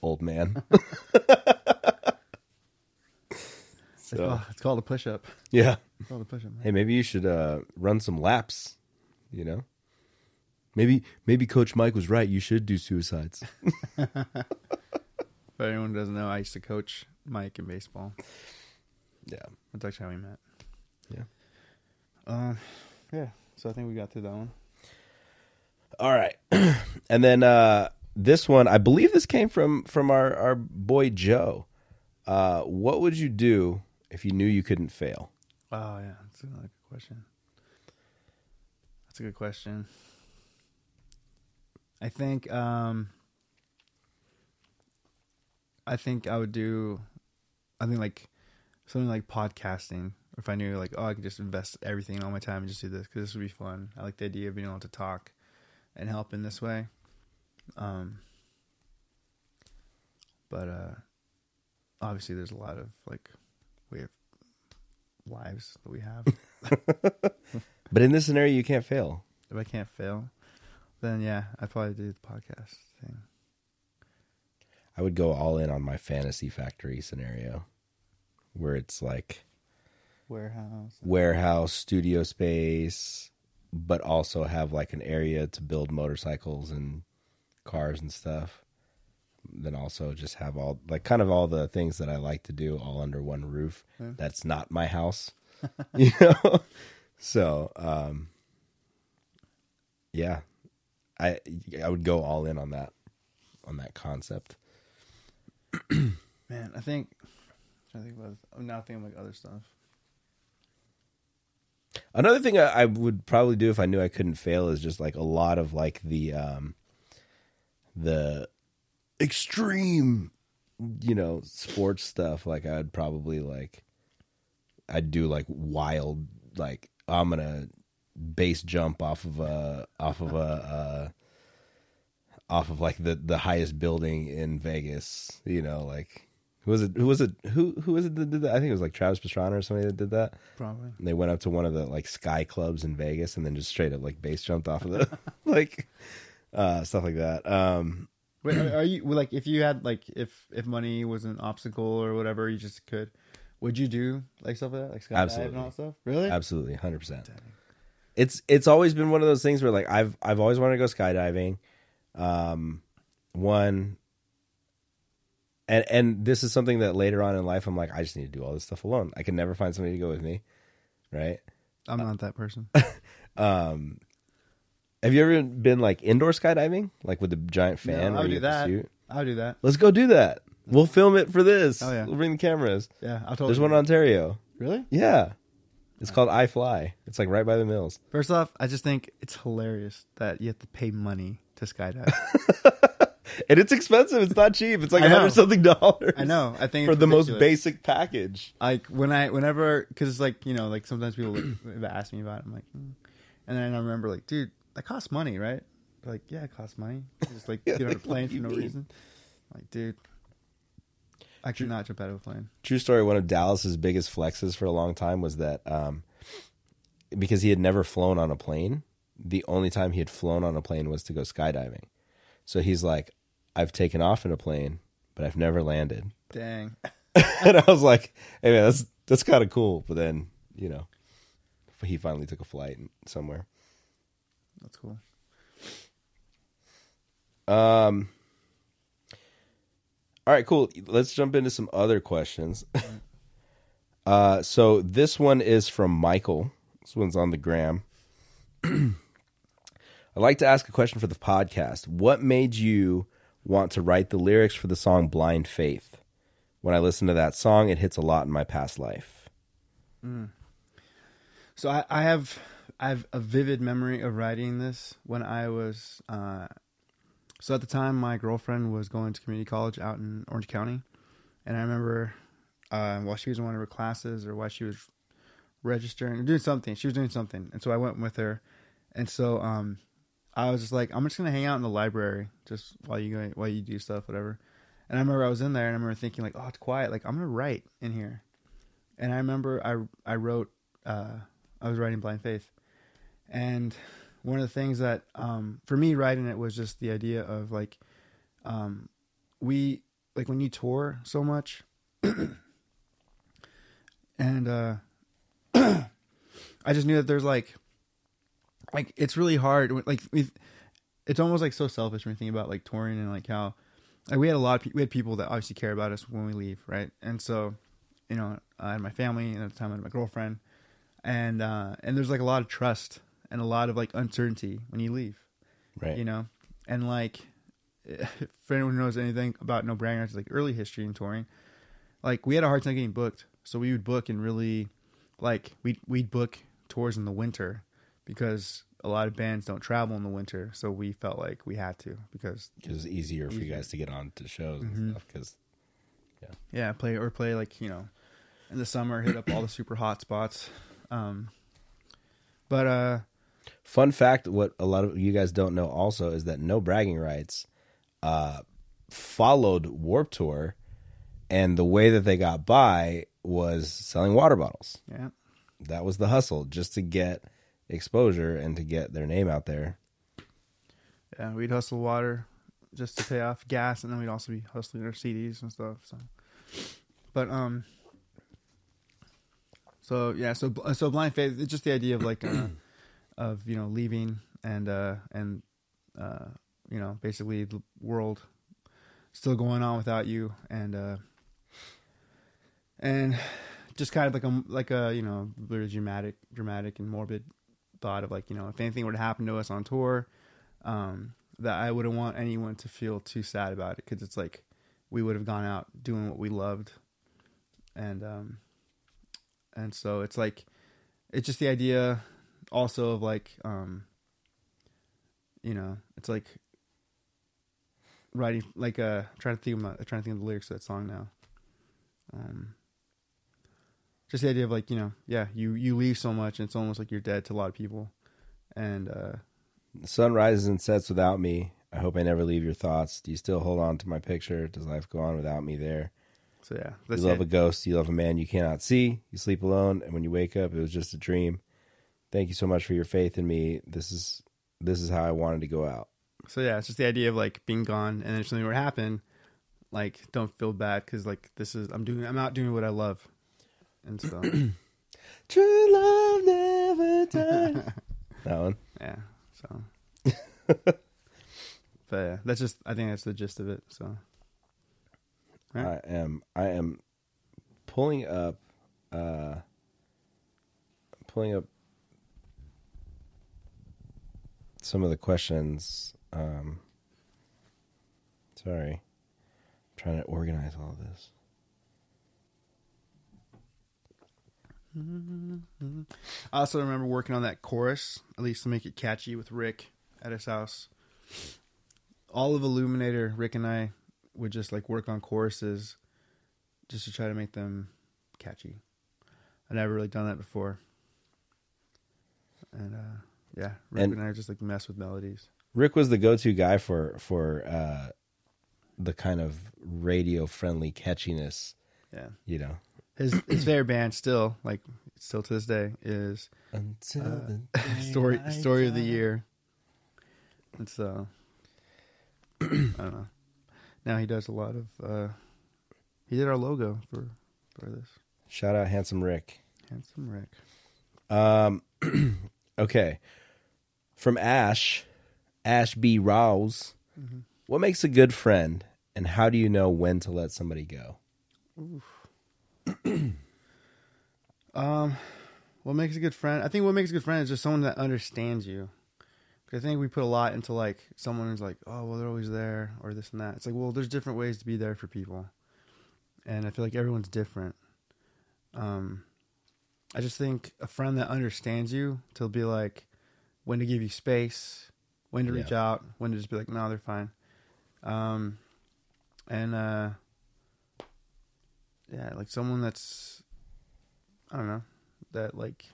old man. So, oh, it's called a push-up. Yeah. It's called a push-up. Hey, maybe you should uh, run some laps, you know? Maybe, maybe Coach Mike was right. You should do suicides. If anyone doesn't know, I used to coach Mike in baseball. Yeah. That's actually how we met. Yeah. Uh, yeah. So I think we got through that one. All right. And then uh, this one, I believe this came from, from our, our boy Joe. Uh, what would you do if you knew you couldn't fail? Oh, yeah. That's a good question. That's a good question. I think... Um, I think I would do, I think like something like podcasting. If I knew, like, oh, I could just invest everything, all my time, and just do this, because this would be fun. I like the idea of being able to talk and help in this way. Um, but uh, obviously, there's a lot of, like, we have lives that we have. But in this scenario, you can't fail. If I can't fail, then yeah, I'd probably do the podcast thing. I would go all in on my fantasy factory scenario, where it's like warehouse, warehouse, studio space, but also have, like, an area to build motorcycles and cars and stuff. Then also just have all, like, kind of all the things that I like to do all under one roof. Yeah. That's not my house, you know? So, um, yeah, I, I would go all in on that, on that concept. Man, I think I think about I'm now thinking like other stuff. Another thing I, I would probably do if I knew I couldn't fail is just, like, a lot of, like, the um, the extreme, you know, sports stuff. Like, I'd probably, like, I'd do, like, wild, like, I'm gonna base jump off of a off of a. Uh, off of, like, the, the highest building in Vegas, you know, like, who was it, who was it, who, who was it that did that? I think it was, like, Travis Pastrana or somebody that did that. Probably. And they went up to one of the, like, sky clubs in Vegas and then just straight up, like, base jumped off of it, like, uh, stuff like that. Um, Wait, are, are you, like, if you had, like, if, if money was an obstacle or whatever, you just could, would you do, like, stuff like that? Like, skydive and all that stuff? Really? Absolutely. one hundred percent. It's, it's always been one of those things where, like, I've, I've always wanted to go skydiving. Um, one, and, and this is something that later on in life, I'm like, I just need to do all this stuff alone. I can never find somebody to go with me. Right. I'm uh, not that person. um, have you ever been, like, indoor skydiving? Like, with the giant fan? No, I'll do that. I'll do that. Let's go do that. We'll film it for this. Oh yeah. We'll bring the cameras. Yeah. I'll totally There's one in Ontario. Really? Yeah. It's called I Fly. It's, like, right by the mills. First off, I just think it's hilarious that you have to pay money to skydive. And it's expensive. It's not cheap. It's like a hundred something dollars. I know. I think for it's the ridiculous. Most basic package. Like, when I, whenever, because it's, like, you know, like, sometimes people ask me about it. I'm like, mm. And then I remember, like, dude, that costs money, right? They're like, yeah, it costs money. Just, like, yeah, get on a plane for no mean? reason. I'm like, dude. I could not jump out of a plane. True story. One of Dallas's biggest flexes for a long time was that um, because he had never flown on a plane, the only time he had flown on a plane was to go skydiving. So he's like, I've taken off in a plane, but I've never landed. Dang. And I was like, hey, man, that's, that's kind of cool. But then, you know, he finally took a flight somewhere. That's cool. Um. All right, cool. Let's jump into some other questions. uh, so this one is from Michael. This one's on the gram. I'd like to ask a question for the podcast. What made you want to write the lyrics for the song Blind Faith? When I listen to that song, it hits a lot in my past life. Mm. So I, I have I have a vivid memory of writing this when I was... Uh, So at the time, my girlfriend was going to community college out in Orange County. And I remember uh, while she was in one of her classes or while she was registering or doing something, she was doing something. And so I went with her. And so um, I was just like, I'm just going to hang out in the library just while you go, while you do stuff, whatever. And I remember I was in there and I remember thinking like, oh, it's quiet. Like, I'm going to write in here. And I remember I, I wrote, uh, I was writing Blind Faith. And... one of the things that, um, for me writing it was just the idea of like, um, we, like when you tour so much and, uh, I just knew that there's like, like, it's really hard. Like it's almost like so selfish when you think about like touring and like how, like we had a lot of people, we had people that obviously care about us when we leave. Right. And so, you know, I had my family and at the time I had my girlfriend and, uh, and there's like a lot of trust and a lot of like uncertainty when you leave, right? You know, and like for anyone who knows anything about No Bragging Rights, like early history and touring, like we had a hard time getting booked. So we would book and really like we we'd book tours in the winter because a lot of bands don't travel in the winter. So we felt like we had to because it was easier, easier. for you guys to get on to shows mm-hmm. and stuff. Because yeah, yeah, play or play like you know in the summer, hit up all the super hot spots. Um, but uh. Fun fact, what a lot of you guys don't know also is that No Bragging Rights uh, followed Warped Tour, and the way that they got by was selling water bottles. Yeah, that was the hustle, just to get exposure and to get their name out there. Yeah, we'd hustle water just to pay off gas, and then we'd also be hustling our C Ds and stuff. So, but um, so yeah, so so Blind Faith, it's just the idea of like. Uh, of, you know, leaving and, uh, and, uh, you know, basically the world still going on without you. And, uh, and just kind of like a, like a, you know, very dramatic, dramatic and morbid thought of like, you know, if anything would happen to us on tour, um, that I wouldn't want anyone to feel too sad about it. Cause it's like, we would have gone out doing what we loved. And, um, and so it's like, it's just the idea also of like, um, you know, it's like writing, like, uh, trying to think of my, trying to think of the lyrics to that song now. Um, just the idea of like, you know, yeah, you, you leave so much and it's almost like you're dead to a lot of people. And, uh, the sun rises and sets without me. I hope I never leave your thoughts. Do you still hold on to my picture? Does life go on without me there? So yeah, you love it. A ghost. You love a man you cannot see. You sleep alone. And when you wake up, it was just a dream. Thank you so much for your faith in me. This is this is how I wanted to go out. So yeah, it's just the idea of like being gone, and then if something were to happen, like don't feel bad because like this is I'm doing I'm out doing what I love, and so true love never dies. That one, yeah. So, but yeah, that's just I think that's the gist of it. So, right. I am I am pulling up, uh, pulling up. some of the questions. Um, sorry. I'm trying to organize all of this. I also remember working on that chorus, at least to make it catchy, with Rick at his house. All of Illuminator, Rick and I would just like work on choruses just to try to make them catchy. I'd never really done that before. And, uh, yeah, Rick and, and I just like mess with melodies. Rick was the go-to guy for for uh, the kind of radio-friendly catchiness. Yeah. You know. His his favorite band still, like, still to this day, is Until uh, the Story Story of the Year. And so, I don't know. Now he does a lot of, uh, he did our logo for, for this. Shout out Handsome Rick. Handsome Rick. Um, okay. From Ash, Ash B. Rouse. Mm-hmm. What makes a good friend, and how do you know when to let somebody go? Oof. um, what makes a good friend? I think what makes a good friend is just someone that understands you. Because I think we put a lot into like someone who's like, oh, well, they're always there or this and that. It's like, well, there's different ways to be there for people, and I feel like everyone's different. Um, I just think a friend that understands you to be like when to give you space, when to yeah. reach out, when to just be like, no, they're fine. Um, and uh. Yeah, like someone that's, I don't know, that like,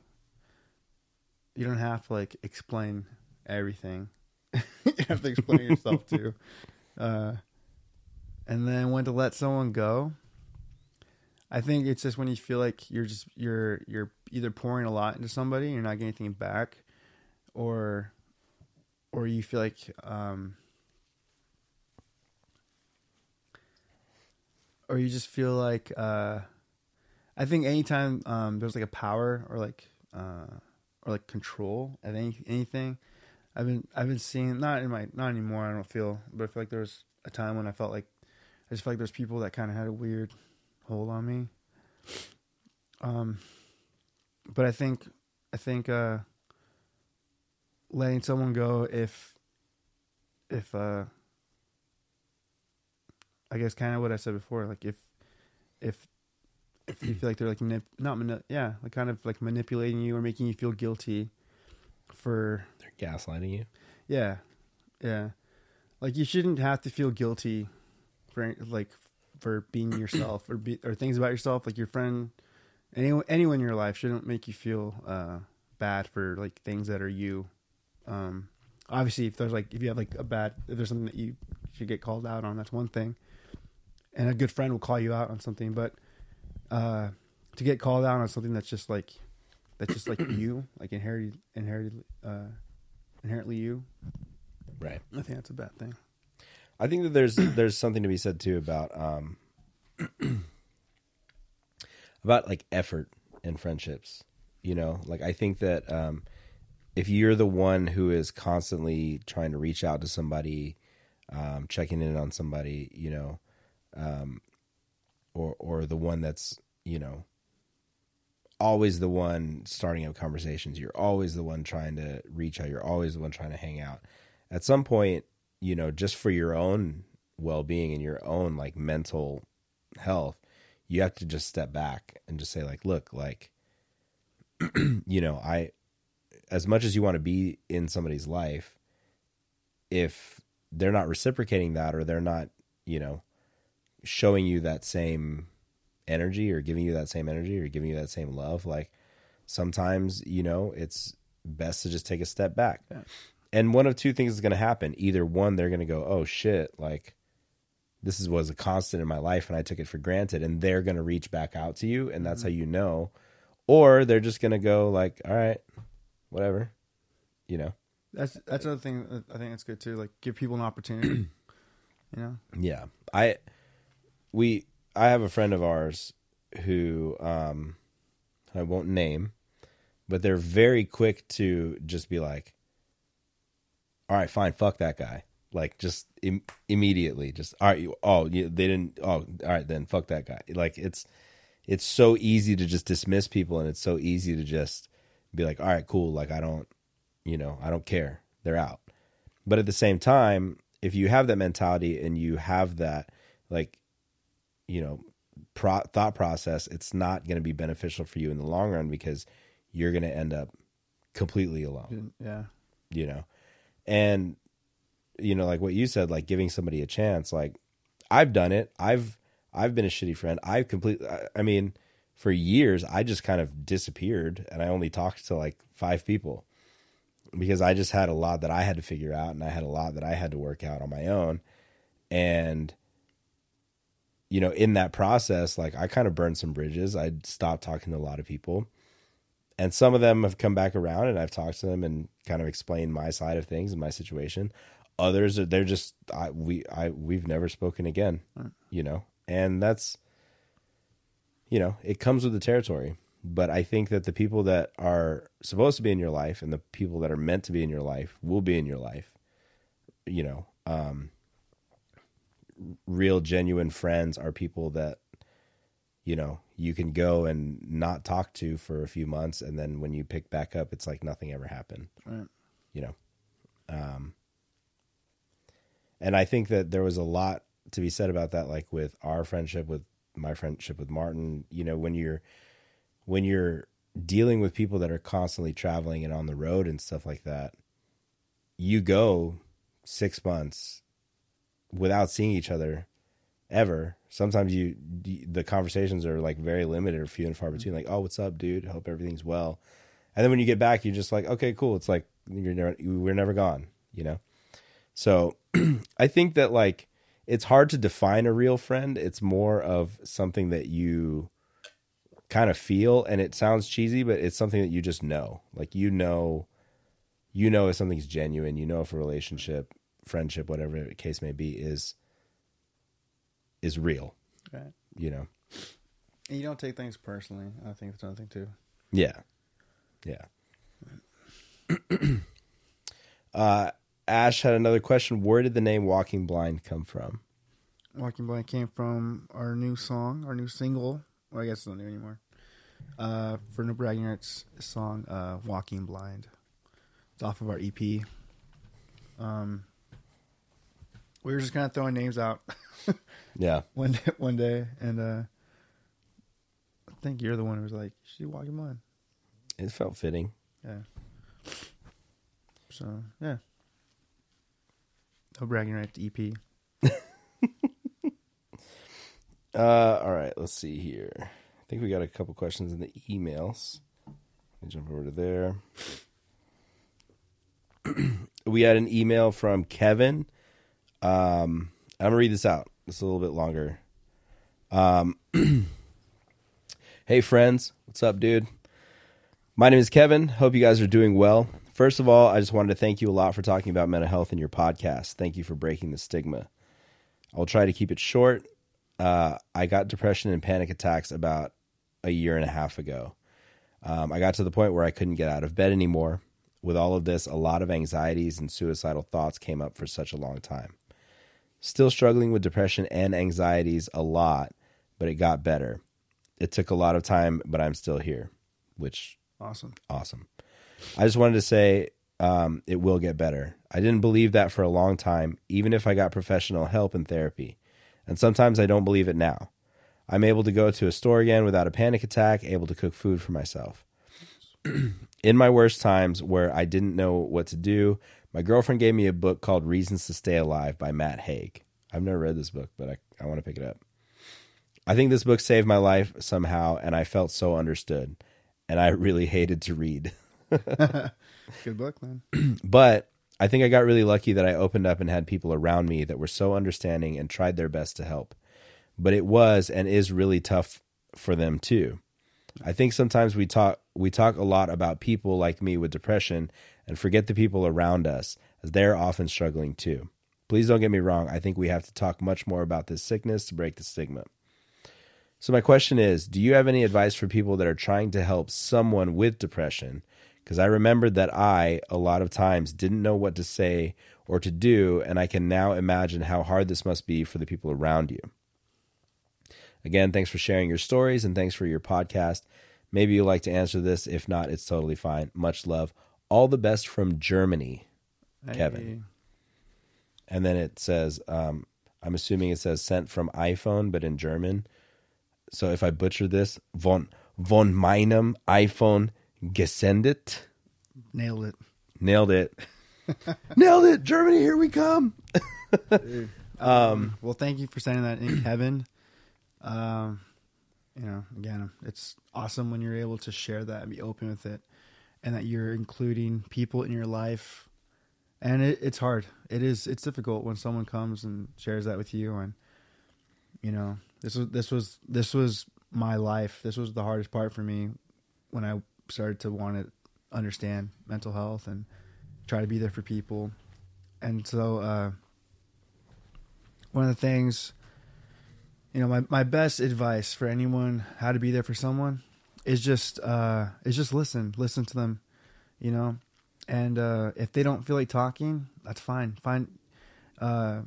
you don't have to like explain everything. You have to explain yourself to. Uh, and then when to let someone go, I think it's just when you feel like you're just, you're, you're either pouring a lot into somebody and you're not getting anything back, or, or you feel like, um, or you just feel like, uh, I think anytime um, there's like a power or like uh, or like control at any anything, I've been I've been seeing not in my not anymore. I don't feel, but I feel like there was a time when I felt like I just felt like there's people that kind of had a weird hold on me. Um, but I think I think uh, letting someone go if if. Uh, I guess kind of what I said before, like if, if, if you feel like they're like, manip- not, mani- yeah, like kind of like manipulating you or making you feel guilty for. They're gaslighting you. Yeah. Yeah. Like you shouldn't have to feel guilty for like, for being yourself or be, or things about yourself. Like your friend, anyone, anyone in your life shouldn't make you feel uh, bad for like things that are you. Um, obviously if there's like, if you have like a bad, if there's something that you should get called out on, that's one thing. And a good friend will call you out on something, but uh, to get called out on something that's just like that's just like you, like inherited, inherited, uh, inherently you, right? I think that's a bad thing. I think that there's there's something to be said too about um, about like effort in friendships. You know, like I think that um, if you're the one who is constantly trying to reach out to somebody, um, checking in on somebody, you know. Um, or, or the one that's, you know, always the one starting up conversations. You're always the one trying to reach out. You're always the one trying to hang out. At some point, you know, just for your own well-being and your own like mental health, you have to just step back and just say like, look, like, you know, I, as much as you want to be in somebody's life, if they're not reciprocating that, or they're not, you know, showing you that same energy or giving you that same energy or giving you that same love. Like sometimes, you know, it's best to just take a step back. Yeah. And one of two things is going to happen. Either one, they're going to go, oh shit, like this is, was a constant in my life and I took it for granted, and they're going to reach back out to you. And that's mm-hmm. how you know. Or they're just going to go like, all right, whatever, you know. That's, that's another thing. I think that's good too. Like give people an opportunity, you know? Yeah. I, We, I have a friend of ours who um, I won't name, but they're very quick to just be like, all right, fine, fuck that guy. Like just im- immediately just, all right, you, oh, you, they didn't, oh, all right, then fuck that guy. Like it's, it's so easy to just dismiss people, and it's so easy to just be like, all right, cool. Like I don't, you know, I don't care. They're out. But at the same time, if you have that mentality and you have that, like, you know, pro- thought process, it's not going to be beneficial for you in the long run, because you're going to end up completely alone. Yeah. You know, and you know, like what you said, like giving somebody a chance, like I've done it. I've, I've been a shitty friend. I've completely, I, I mean, for years, I just kind of disappeared, and I only talked to like five people, because I just had a lot that I had to figure out, and I had a lot that I had to work out on my own. And you know, in that process, like I kind of burned some bridges. I stopped talking to a lot of people, and some of them have come back around, and I've talked to them and kind of explained my side of things and my situation. Others are, they're just, I, we, I, we've never spoken again, you know, and that's, you know, it comes with the territory. But I think that the people that are supposed to be in your life and the people that are meant to be in your life will be in your life, you know. Um, real genuine friends are people that, you know, you can go and not talk to for a few months, and then when you pick back up, it's like nothing ever happened, right. You know? Um, and I think that there was a lot to be said about that. Like with our friendship, with my friendship with Martin, you know, when you're, when you're dealing with people that are constantly traveling and on the road and stuff like that, you go six months without seeing each other ever. Sometimes you, the conversations are like very limited or few and far between, like, oh, what's up, dude? Hope everything's well. And then when you get back, you're just like, okay, cool. It's like, you're never, we're never gone, you know? So I think that like, it's hard to define a real friend. It's more of something that you kind of feel, and it sounds cheesy, but it's something that you just know, like, you know, you know, if something's genuine, you know, if a relationship, friendship, whatever the case may be, is is real, right? You know, and you don't take things personally. I think that's another thing too. Yeah, yeah. uh, Ash had another question. Where did the name Walking Blind come from? Walking Blind came from our new song, our new single. Well, I guess it's not new anymore. Uh, for No Bragging Rights' song, uh, "Walking Blind." It's off of our E P. Um. We were just kind of throwing names out. Yeah. One day, one day, and uh, I think you're the one who was like, "You should be Walking Blind." It felt fitting. Yeah. So yeah. No Bragging Rights E P. uh, all right. Let's see here. I think we got a couple questions in the emails. Let me jump over to there. We had an email from Kevin. Um, I'm gonna read this out. It's a little bit longer. Um, hey friends, what's up, dude? My name is Kevin. Hope you guys are doing well. First of all, I just wanted to thank you a lot for talking about mental health in your podcast. Thank you for breaking the stigma. I'll try to keep it short. Uh, I got depression and panic attacks about a year and a half ago. Um, I got to the point where I couldn't get out of bed anymore. With all of this, a lot of anxieties and suicidal thoughts came up for such a long time. Still struggling with depression and anxieties a lot, but it got better. It took a lot of time, but I'm still here, which awesome. Awesome. I just wanted to say um, it will get better. I didn't believe that for a long time, even if I got professional help and therapy. And sometimes I don't believe it now. I'm able to go to a store again without a panic attack, able to cook food for myself. In my worst times where I didn't know what to do, my girlfriend gave me a book called Reasons to Stay Alive by Matt Haig. I've never read this book, but I, I want to pick it up. I think this book saved my life somehow, and I felt so understood, and I really hated to read. Good book, man. But I think I got really lucky that I opened up and had people around me that were so understanding and tried their best to help. But it was and is really tough for them, too. I think sometimes we talk we talk a lot about people like me with depression and forget the people around us, as they're often struggling too. Please don't get me wrong. I think we have to talk much more about this sickness to break the stigma. So my question is, do you have any advice for people that are trying to help someone with depression? Because I remembered that I, a lot of times, didn't know what to say or to do, and I can now imagine how hard this must be for the people around you. Again, thanks for sharing your stories, and thanks for your podcast. Maybe you'd like to answer this. If not, it's totally fine. Much love. All the best from Germany, hey. Kevin. And then it says, um, I'm assuming it says sent from iPhone, but in German. So if I butcher this, von, von meinem iPhone gesendet. Nailed it. Nailed it. Nailed it. Germany, here we come. um, um, well, thank you for sending that in, Kevin. Um, you know, again, it's awesome when you're able to share that and be open with it, and that you're including people in your life. And it, it's hard. It is, it's difficult when someone comes and shares that with you. And you know, this was this was this was my life. This was the hardest part for me when I started to want to understand mental health and try to be there for people. And so uh, one of the things, you know, my, my best advice for anyone, how to be there for someone, is just uh, is just listen, listen to them, you know. And uh, if they don't feel like talking, that's fine. Fine, uh,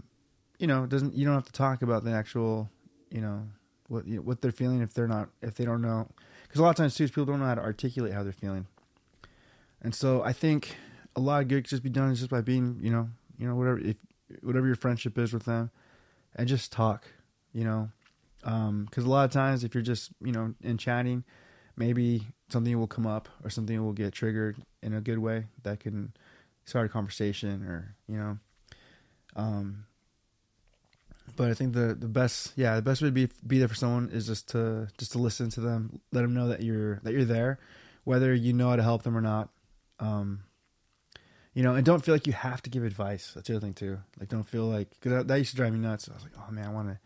you know, doesn't you don't have to talk about the actual, you know, what you know, what they're feeling if they're not if they don't know, because a lot of times too, people don't know how to articulate how they're feeling. And so I think a lot of good could just be done just by being, you know, you know whatever if whatever your friendship is with them, and just talk, you know. Because um, a lot of times, if you're just, you know, in chatting, maybe something will come up or something will get triggered in a good way that can start a conversation or, you know. Um, but I think the, the best, yeah, the best way to be, be there for someone is just to just to listen to them, let them know that you're that you're there, whether you know how to help them or not. Um, you know, and don't feel like you have to give advice. That's the other thing too. Like, don't feel like, because that used to drive me nuts. I was like, oh man, I want to.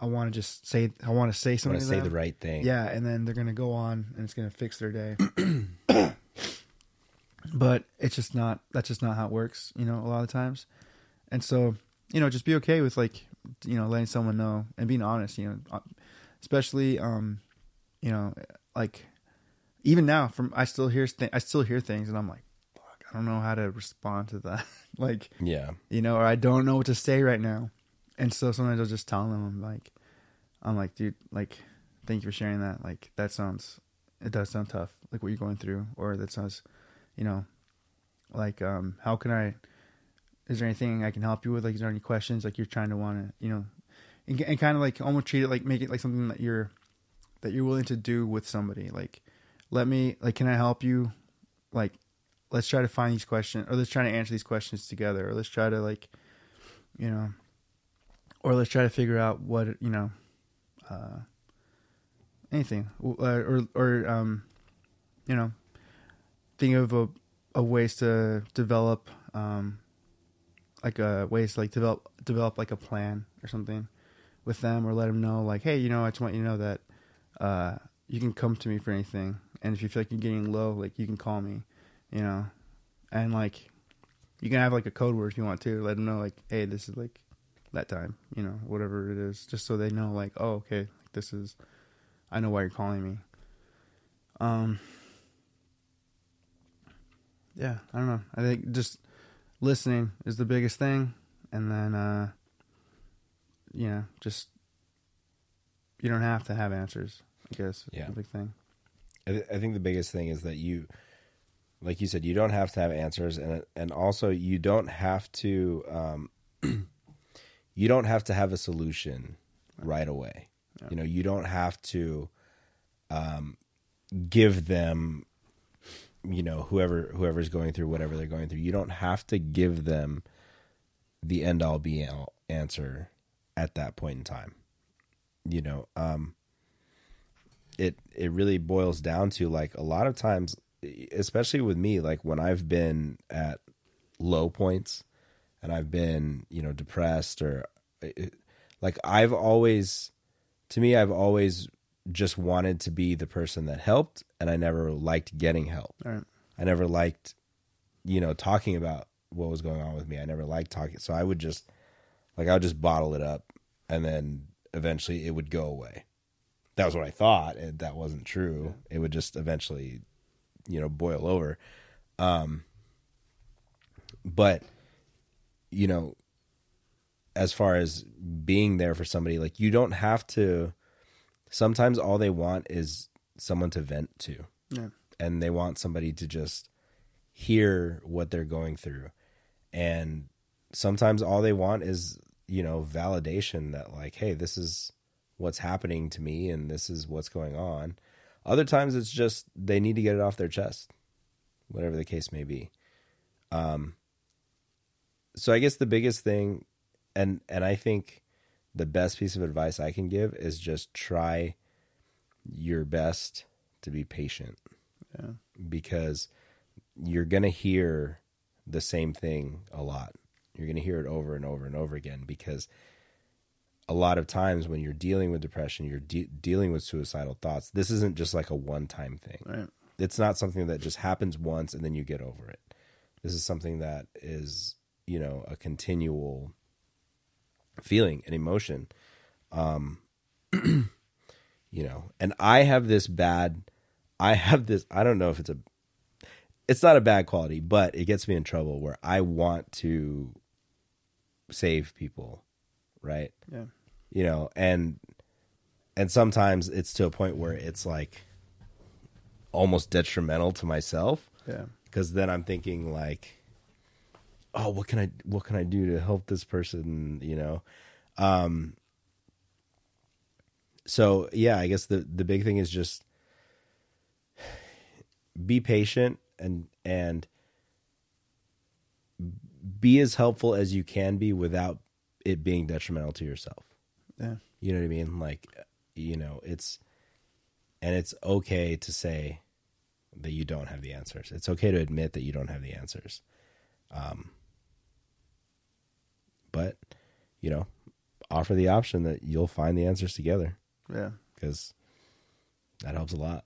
I want to just say, I want to say something. I want to say the right thing. Yeah. And then they're going to go on and it's going to fix their day. But it's just not, that's just not how it works, you know, a lot of times. And so, you know, just be okay with, like, you know, letting someone know and being honest, you know, especially, um, you know, like even now from, I still hear, th- I still hear things and I'm like, fuck, I don't know how to respond to that. Like, yeah, you know, or I don't know what to say right now. And so sometimes I'll just tell them, I'm like, I'm like, dude, like, thank you for sharing that. Like, that sounds, it does sound tough, like what you're going through, or that sounds, you know, like, um, how can I, is there anything I can help you with? Like, is there any questions? Like, you're trying to want to, you know, and, and kind of like almost treat it like, make it like something that you're, that you're willing to do with somebody. Like, let me, like, can I help you? Like, let's try to find these questions, or let's try to answer these questions together, or let's try to, like, you know, or let's try to figure out what, you know, uh, anything, or, or, um, you know, think of a, a ways to develop, um, like a ways to like develop, develop like a plan or something with them, or let them know, like, hey, you know, I just want you to know that, uh, you can come to me for anything. And if you feel like you're getting low, like, you can call me, you know, and, like, you can have, like, a code word if you want to. Let them know, like, hey, this is, like, that time, you know, whatever it is, just so they know, like, oh, okay, like, this is, I know why you're calling me. Um, yeah, I don't know. I think just listening is the biggest thing. And then, uh, you know, just, you don't have to have answers, I guess. Yeah. The big thing. I, th- I think the biggest thing is that you, like you said, you don't have to have answers. And, and also you don't have to, um, you don't have to have a solution right away. Yeah. You know, you don't have to um, give them, you know, whoever whoever's going through whatever they're going through, you don't have to give them the end all be all answer at that point in time. You know, um, it it really boils down to, like, a lot of times, especially with me, like, when I've been at low points, and I've been, you know, depressed, or like, I've always, to me, I've always just wanted to be the person that helped, and I never liked getting help. Right. I never liked, you know, talking about what was going on with me. I never liked talking. So I would just, like, I would just bottle it up, and then eventually it would go away. That was what I thought, and that wasn't true. Yeah. It would just eventually, you know, boil over. Um, but... you know, as far as being there for somebody, like, you don't have to, sometimes all they want is someone to vent to. Yeah. And they want somebody to just hear what they're going through. And sometimes all they want is, you know, validation that, like, hey, this is what's happening to me and this is what's going on. Other times it's just, they need to get it off their chest, whatever the case may be. Um, So I guess the biggest thing, and and I think the best piece of advice I can give is just try your best to be patient. Yeah. Because you're going to hear the same thing a lot. You're going to hear it over and over and over again, because a lot of times when you're dealing with depression, you're de- dealing with suicidal thoughts. This isn't just like a one-time thing. Right. It's not something that just happens once and then you get over it. This is something that is, you know, a continual feeling and emotion. Um, you know, and I have this bad, I have this, I don't know if it's a, it's not a bad quality, but it gets me in trouble where I want to save people. Right. Yeah. You know, and, and sometimes it's to a point where it's like almost detrimental to myself. Yeah. Cause then I'm thinking like, oh, what can I, what can I do to help this person? You know? Um, so yeah, I guess the, the big thing is just be patient and, and be as helpful as you can be without it being detrimental to yourself. Yeah. You know what I mean? Like, you know, it's, and it's okay to say that you don't have the answers. It's okay to admit that you don't have the answers. Um, but you know, offer the option that you'll find the answers together. Yeah. Cause that helps a lot.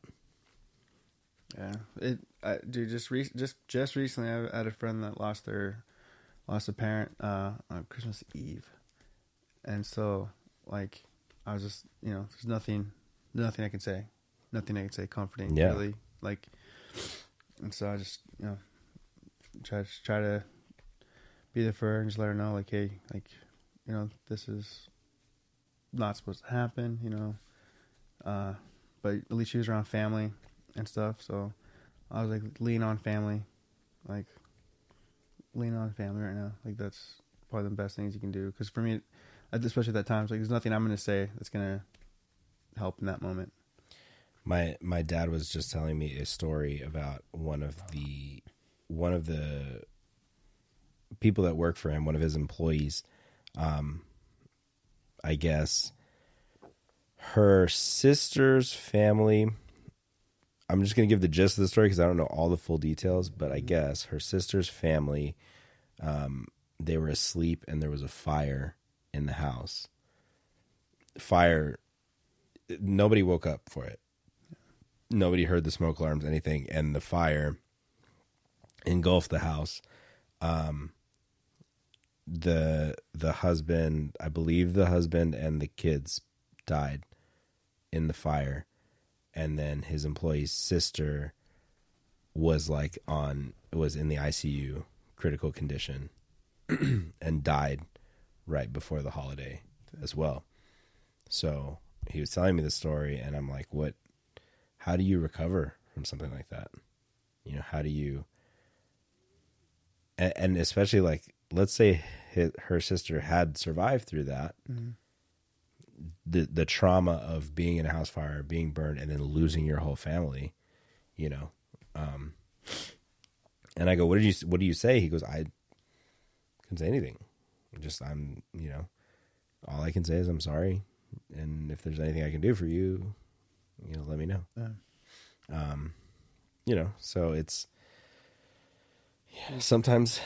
Yeah. It, I, dude, just, re- just, just recently I had a friend that lost their, lost a parent, uh, on Christmas Eve. And so like, I was just, you know, there's nothing, nothing I can say, nothing I can say comforting, yeah. really. Like, and so I just, you know, try to try to be there for her and just let her know, like, hey, like, you know, this is not supposed to happen, you know, uh, but at least she was around family and stuff. So I was like, lean on family, like lean on family right now. Like that's probably the best things you can do. Cause for me, especially at that time, it's like, there's nothing I'm going to say that's going to help in that moment. My, my dad was just telling me a story about one of the, one of the people that work for him, one of his employees, um, I guess her sister's family, I'm just going to give the gist of the story cause I don't know all the full details, but I guess her sister's family, um, they were asleep and there was a fire in the house. Fire. Nobody woke up for it. Nobody heard the smoke alarms, anything, and the fire engulfed the house. Um, the the husband, I believe the husband and the kids died in the fire, and then his employee's sister was like on was in the I C U, critical condition, and died right before the holiday as well. So he was telling me the story, and I'm like, what? How do you recover from something like that? You know, how do you, and, and especially like, let's say his, her sister had survived through that, mm-hmm. the the trauma of being in a house fire, being burned, and then losing your whole family, you know? Um, and I go, what did you, what do you say? He goes, I couldn't say anything. Just, I'm, you know, all I can say is I'm sorry. And if there's anything I can do for you, you know, let me know. Uh, um, you know, so it's yeah, sometimes,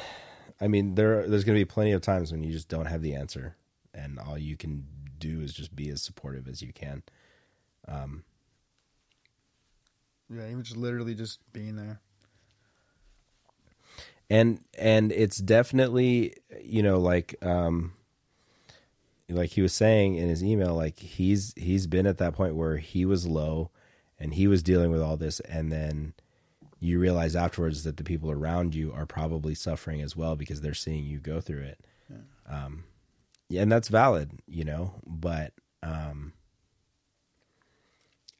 I mean, there, there's going to be plenty of times when you just don't have the answer and all you can do is just be as supportive as you can. Um, yeah. Even just literally just being there. And, and it's definitely, you know, like, um, like he was saying in his email, like he's, he's been at that point where he was low and he was dealing with all this. And then you realize afterwards that the people around you are probably suffering as well because they're seeing you go through it. Yeah. Um, yeah, and that's valid, you know, but, um,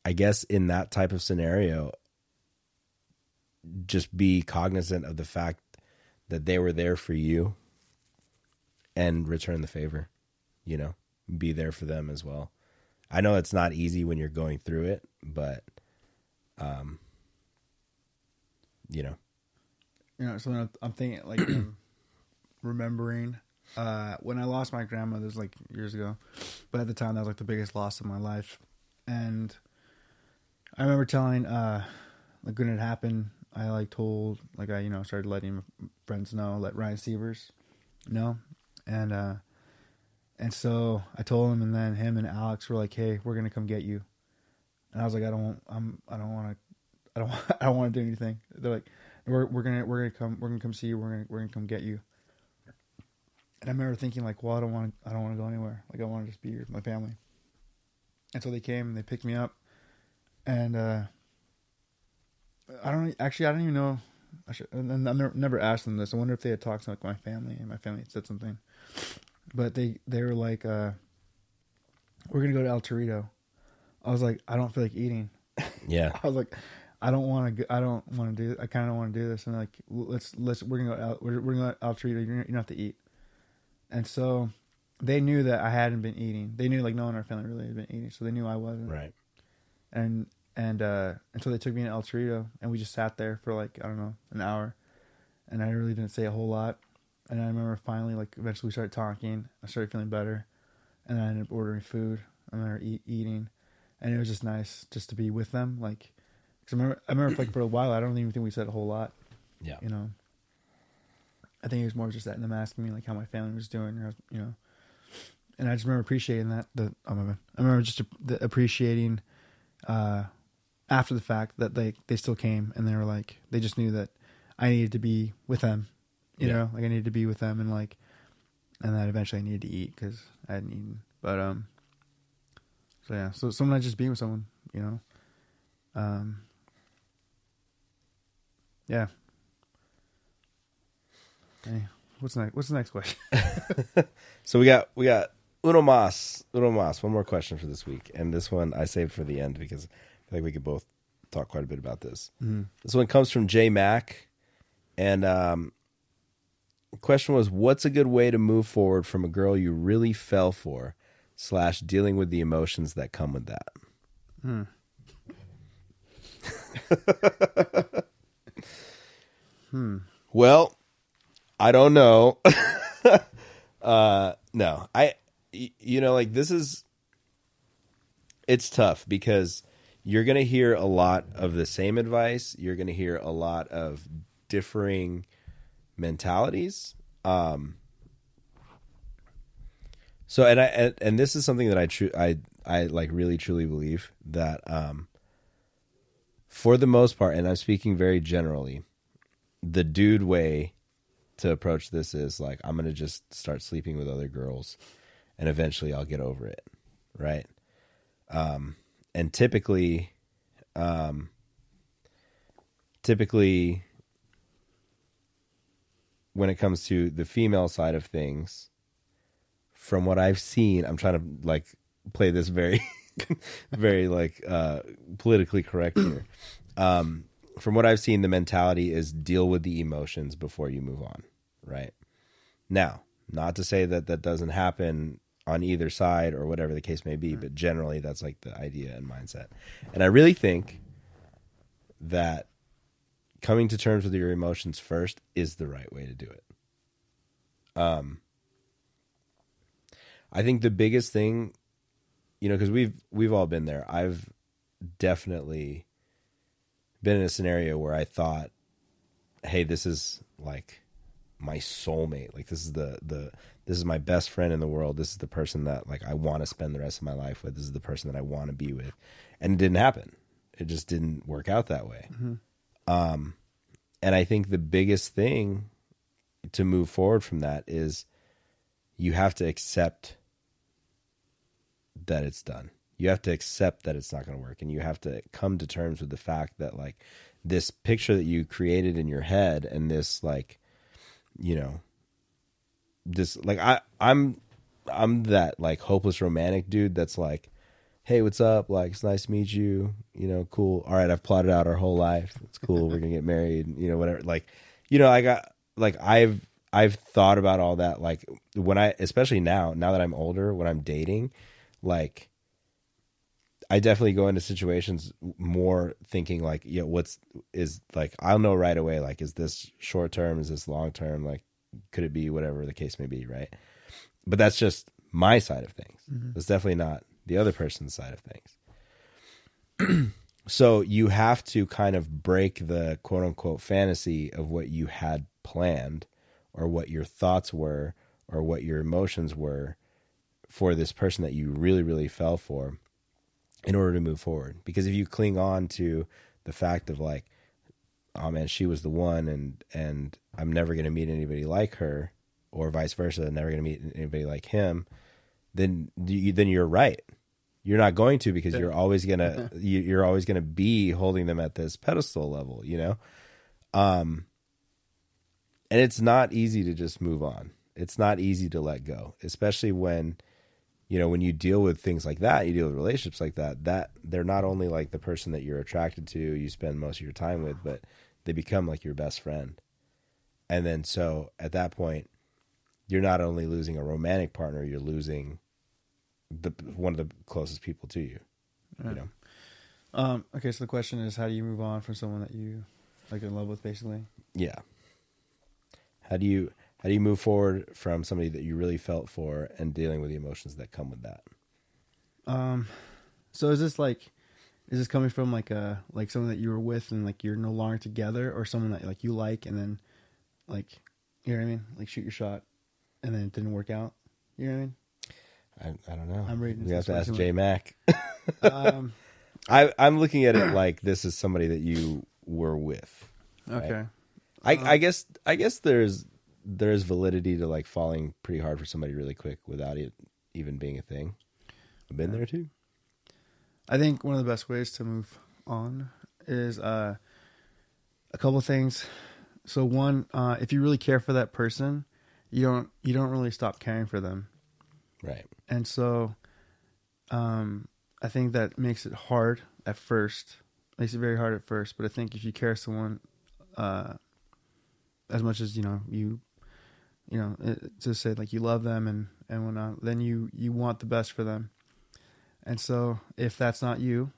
I guess in that type of scenario, just be cognizant of the fact that they were there for you and return the favor. You know, be there for them as well. I know it's not easy when you're going through it, but, um, you know, you know, so I'm thinking like um, remembering, uh, when I lost my grandmother's like years ago, but at the time that was like the biggest loss of my life. And I remember telling, uh, like when it happened, I like told, like I, you know, started letting friends know, let Ryan Sievers know. And, uh, And so I told him, and then him and Alex were like, "Hey, we're gonna come get you." And I was like, "I don't, I'm, I don't want to, I don't, I don't want to do anything." They're like, "We're, we're gonna, we're gonna come, we're gonna come see you. We're gonna, we're gonna come get you." And I remember thinking, like, "Well, I don't want, I don't want to go anywhere. Like, I want to just be here with my family." And so they came and they picked me up, and uh, I don't actually, I don't even know. I should, I've never, never asked them this. I wonder if they had talked to like my family, and my family had said something. But they, they were like, uh, we're going to go to El Torito. I was like, I don't feel like eating. Yeah. I was like, I don't want to, I don't want to do, I kind of want to do this. And like, let's, let's, we're going to go out, we're, we're going to El Torito. You're, you're going to have to eat. And so they knew that I hadn't been eating. They knew like no one in our family really had been eating. So they knew I wasn't. Right. And, and, uh, and so they took me to El Torito, and we just sat there for like, I don't know, an hour. And I really didn't say a whole lot. And I remember finally, like, eventually we started talking. I started feeling better. And I ended up ordering food. I remember eat, eating. And it was just nice just to be with them. Like, cause I remember, I remember like, for a while, I don't even think we said a whole lot. Yeah. You know? I think it was more just that and them asking me, like, how my family was doing, or, you know? And I just remember appreciating that. The, oh, my God. I remember just the, appreciating uh, after the fact that they, they still came. And they were like, they just knew that I needed to be with them. You yeah. know, like I needed to be with them, and like, and then eventually I needed to eat because I hadn't eaten. But, um, so yeah, so sometimes just being with someone, you know, um, yeah. Hey, what's next? What's the next question? So we got, we got uno mas, uno mas, one more question for this week. And this one I saved for the end because I feel like we could both talk quite a bit about this. Mm-hmm. This one comes from J Mac, and, um, question was, what's a good way to move forward from a girl you really fell for slash dealing with the emotions that come with that? Hmm. hmm. Well, I don't know. uh, no, I, you know, like this is, it's tough because you're going to hear a lot of the same advice. You're going to hear a lot of differing mentalities. Um, so, and I, and, and this is something that I, tru- I, I like really truly believe that, um, for the most part, and I'm speaking very generally, the dude way to approach this is like, I'm going to just start sleeping with other girls and eventually I'll get over it. Right. Um, and typically, um, typically, when it comes to the female side of things, from what I've seen, I'm trying to like play this very, very like uh, politically correct here. Um, from what I've seen, the mentality is deal with the emotions before you move on. Right now, not to say that that doesn't happen on either side or whatever the case may be, but generally that's like the idea and mindset. And I really think that coming to terms with your emotions first is the right way to do it. Um, I think the biggest thing, you know, cause we've, we've all been there. I've definitely been in a scenario where I thought, hey, this is like my soulmate. Like this is the, the, this is my best friend in the world. This is the person that like, I want to spend the rest of my life with. This is the person that I want to be with. And it didn't happen. It just didn't work out that way. Mm-hmm. Um, and I think the biggest thing to move forward from that is you have to accept that it's done. You have to accept that it's not going to work. And you have to come to terms with the fact that like this picture that you created in your head and this, like, you know, this, like, I, I'm, I'm that like hopeless romantic dude that's like, hey, what's up? Like, it's nice to meet you. You know, cool. All right, I've plotted out our whole life. It's cool. We're gonna get married. You know, whatever. Like, you know, I got like I've I've thought about all that. Like when I, especially now, now that I'm older, when I'm dating, like I definitely go into situations more thinking like, yeah, you know, what's is like I'll know right away. Like, is this short term? Is this long term? Like, could it be whatever the case may be? Right. But that's just my side of things. Mm-hmm. It's definitely not the other person's side of things. So you have to kind of break the quote unquote fantasy of what you had planned or what your thoughts were or what your emotions were for this person that you really, really fell for in order to move forward. Because if you cling on to the fact of like, oh man, she was the one, and, and I'm never going to meet anybody like her, or vice versa, I'm never going to meet anybody like him, then you, then you're right. You're not going to, because you're always going to, you, you're always going to be holding them at this pedestal level, you know? Um, and it's not easy to just move on. It's not easy to let go, especially when, you know, when you deal with things like that, you deal with relationships like that, that they're not only like the person that you're attracted to, you spend most of your time with, but they become like your best friend. And then, so at that point, you're not only losing a romantic partner, you're losing the one of the closest people to you, right. You know. Um, okay, so the question is, how do you move on from someone that you like in love with, basically? Yeah. How do you how do you move forward from somebody that you really felt for and dealing with the emotions that come with that? Um, so is this like, is this coming from like a like someone that you were with and like you're no longer together, or someone that like you like and then like, you know what I mean, like shoot your shot and then it didn't work out, you know what I mean? I, I don't know. I'm reading. We have to ask J Mac. um, I I'm looking at it like this is somebody that you were with. Right? Okay. I um, I guess I guess there's there's validity to like falling pretty hard for somebody really quick without it even being a thing. I've been yeah. there too. I think one of the best ways to move on is uh, a couple of things. So one, uh, if you really care for that person, you don't you don't really stop caring for them. Right. And so, um, I think that makes it hard at first, makes it very hard at first. But I think if you care someone, uh, as much as, you know, you, you know, it, to say like you love them and, and whatnot, then you, you want the best for them. And so if that's not you,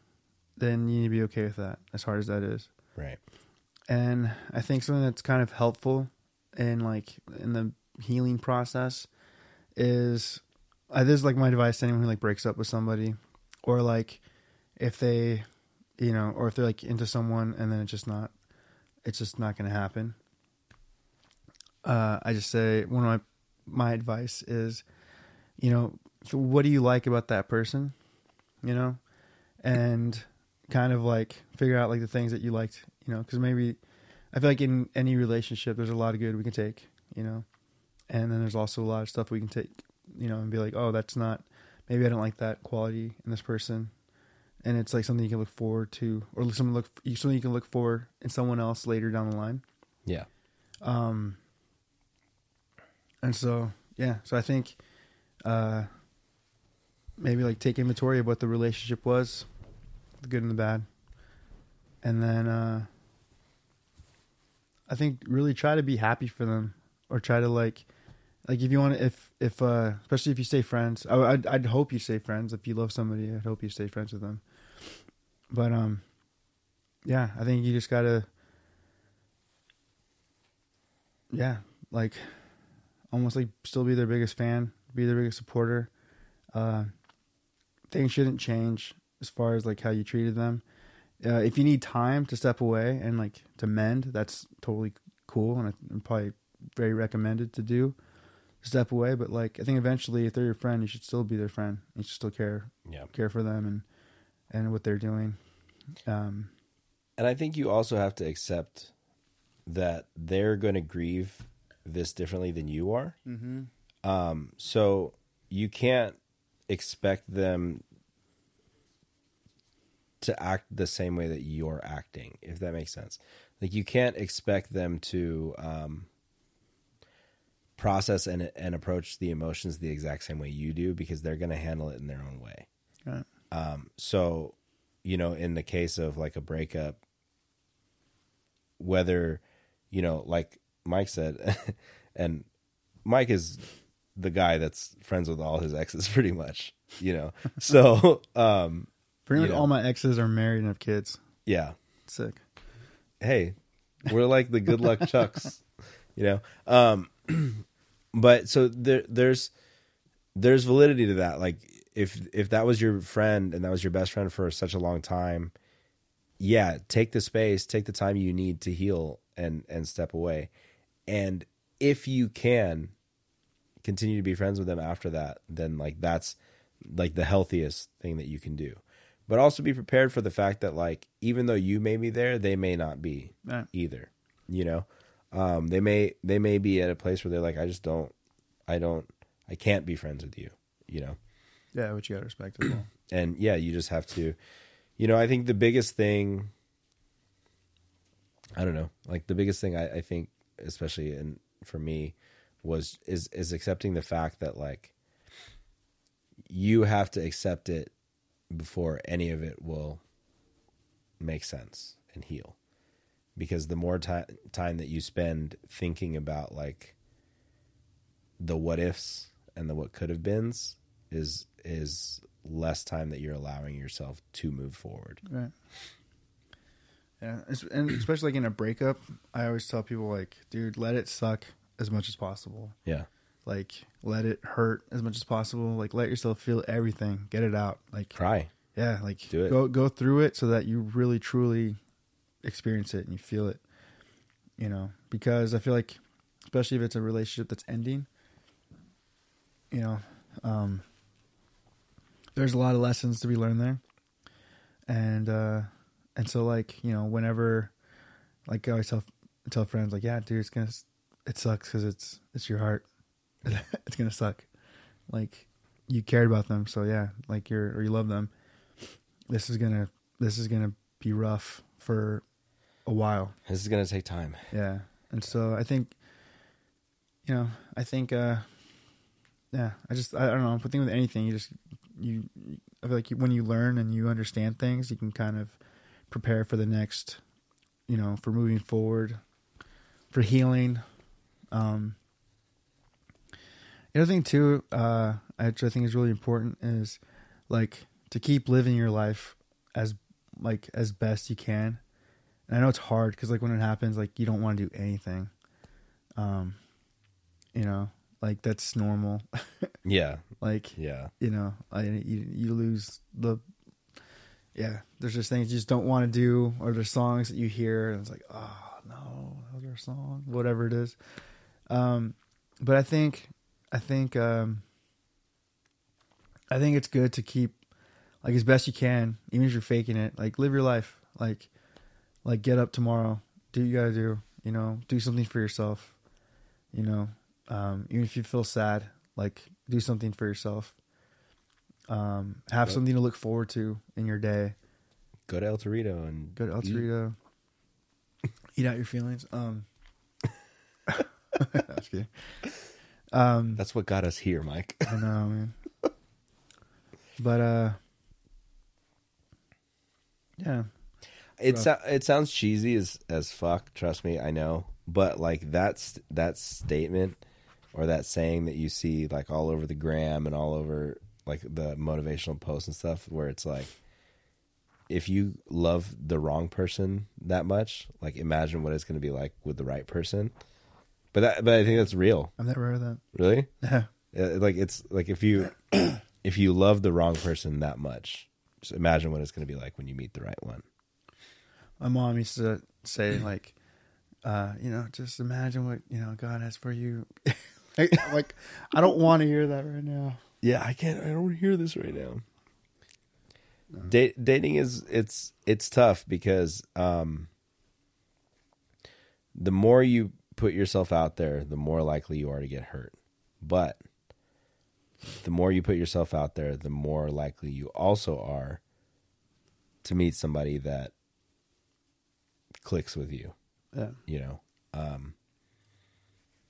then you need to be okay with that, as hard as that is. Right. And I think something that's kind of helpful in like, in the healing process is, Uh, this is like my advice to anyone who like breaks up with somebody, or like if they, you know, or if they're like into someone and then it's just not, it's just not going to happen. Uh, I just say one of my, my advice is, you know, what do you like about that person, you know, and kind of like figure out like the things that you liked, you know, cause maybe I feel like in any relationship, there's a lot of good we can take, you know, and then there's also a lot of stuff we can take, you know, and be like, oh, that's not, maybe I don't like that quality in this person. And it's like something you can look forward to, or something look, something you can look for in someone else later down the line. Yeah. Um, and so, yeah, so I think, uh, maybe like take inventory of what the relationship was, the good and the bad. And then, uh, I think really try to be happy for them, or try to like, Like if you want to, if, if, uh, especially if you stay friends, I, I'd, I'd hope you stay friends. If you love somebody, I'd hope you stay friends with them. But, um, yeah, I think you just gotta, yeah, like almost like still be their biggest fan, be their biggest supporter. Uh, things shouldn't change as far as like how you treated them. Uh, if you need time to step away and like to mend, that's totally cool. And I'm probably very recommended to do. Step away, but like I think eventually if they're your friend, you should still be their friend. You should still care yeah. care for them and and what they're doing. Um and I think you also have to accept that they're going to grieve this differently than you are. Mm-hmm. Um so you can't expect them to act the same way that you're acting, if that makes sense. Like you can't expect them to um process and and approach the emotions the exact same way you do, because they're going to handle it in their own way. Right. Um, so, you know, in the case of like a breakup, whether, you know, like Mike said, and Mike is the guy that's friends with all his exes pretty much, you know, so, um, pretty much know. All my exes are married and have kids. Yeah. Sick. Hey, we're like the good luck Chucks, you know? Um, But so there, there's there's validity to that. Like if if that was your friend and that was your best friend for such a long time, yeah, take the space, take the time you need to heal and and step away. And if you can, continue to be friends with them after that, then like that's like the healthiest thing that you can do. But also be prepared for the fact that like, even though you may be there, they may not be right. either, you know, um, they may, they may be at a place where they're like, I just don't, I don't, I can't be friends with you, you know? Yeah. Which you gotta respect as well. And yeah, you just have to, you know, I think the biggest thing, I don't know, like the biggest thing I, I think, especially in, for me was, is, is accepting the fact that like you have to accept it before any of it will make sense and heal. Because the more time time that you spend thinking about like the what ifs and the what could have beens is is less time that you're allowing yourself to move forward. Right. Yeah, and especially like in a breakup, I always tell people like, dude, let it suck as much as possible. Yeah. Like let it hurt as much as possible. Like let yourself feel everything. Get it out. Like cry. Yeah. Like do it. Go go through it so that you really truly experience it and you feel it. You know, because I feel like, especially if it's a relationship that's ending, you know, um, there's a lot of lessons to be learned there, and uh, and so like you know, whenever like I always tell tell friends like, yeah, dude, it's gonna it sucks because it's it's your heart. It's gonna suck. Like you cared about them, so yeah, like you're or you love them. This is gonna this is gonna be rough for a while. This is gonna take time. Yeah, and so I think, you know, I think, uh, yeah, I just I, I don't know. I'm thinking with anything, you just you I feel like you, when you learn and you understand things, you can kind of prepare for the next, you know, for moving forward, for healing. Um. The other thing too, uh, which I think is really important, is like to keep living your life as like as best you can. And I know it's hard because like when it happens, like you don't want to do anything. Um, you know, like that's normal. Yeah. Like yeah. You know, I you, you lose the yeah. There's just things you just don't want to do, or there's songs that you hear and it's like, oh no, another song, whatever it is. Um, but I think. I think um, I think it's good to keep like as best you can, even if you're faking it. Like live your life. Like like get up tomorrow, do what you gotta do. You know, do something for yourself. You know, um, even if you feel sad, like do something for yourself. Um, have go, something to look forward to in your day. Go to El Torito and go to El Torito. Eat, eat out your feelings. Um, I was kidding. Um, that's what got us here, Mike. I know, man. But uh, yeah, it so- it sounds cheesy as as fuck. Trust me, I know. But like that's that statement or that saying that you see like all over the gram and all over like the motivational posts and stuff, where it's like, if you love the wrong person that much, like imagine what it's going to be like with the right person. But that, but I think that's real. I've never heard of that. Really? Yeah. Like it's like if you if you love the wrong person that much, just imagine what it's going to be like when you meet the right one. My mom used to say like, uh, you know, just imagine what you know God has for you. like, like I don't want to hear that right now. Yeah, I can't. I don't want to hear this right now. No. Da- dating is it's it's tough because um, the more you put yourself out there, the more likely you are to get hurt. But the more you put yourself out there, the more likely you also are to meet somebody that clicks with you. Yeah. You know. Um,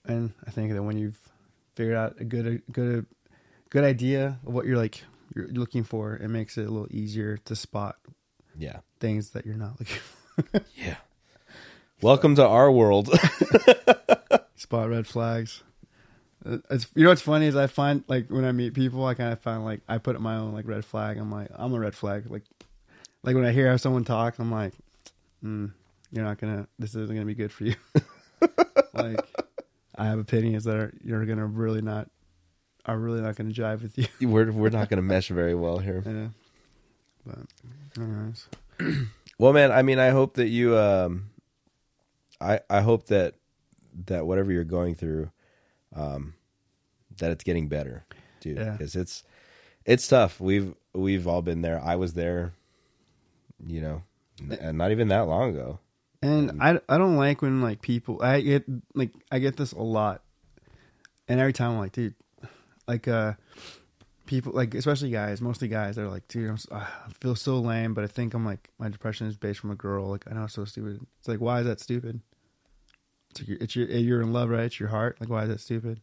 and I think that when you've figured out a good a good a good idea of what you're like you're looking for, it makes it a little easier to spot yeah. things that you're not looking for. Yeah. Welcome to our world. Spot red flags. It's, you know what's funny is I find like when I meet people, I kind of find like I put up my own like red flag. I'm like I'm a red flag. Like like when I hear someone talk, I'm like, mm, you're not gonna. This isn't gonna be good for you. Like I have opinions that are you're gonna really not are really not gonna jive with you. We're we're not gonna mesh very well here. Yeah. But anyways. Well, man. I mean, I hope that you. Um, I, I hope that that whatever you're going through, um, that it's getting better, dude. Because yeah. it's it's tough. We've we've all been there. I was there, you know, and not even that long ago. And, and I, I don't like when like people I get like I get this a lot, and every time I'm like, dude, like uh, people like especially guys, mostly guys, they're like, dude, I'm so, I feel so lame, but I think I'm like my depression is based from a girl. Like I know it's so stupid. It's like, why is that stupid? It's like, it's your you're in love, right? It's your heart. Like why is that stupid?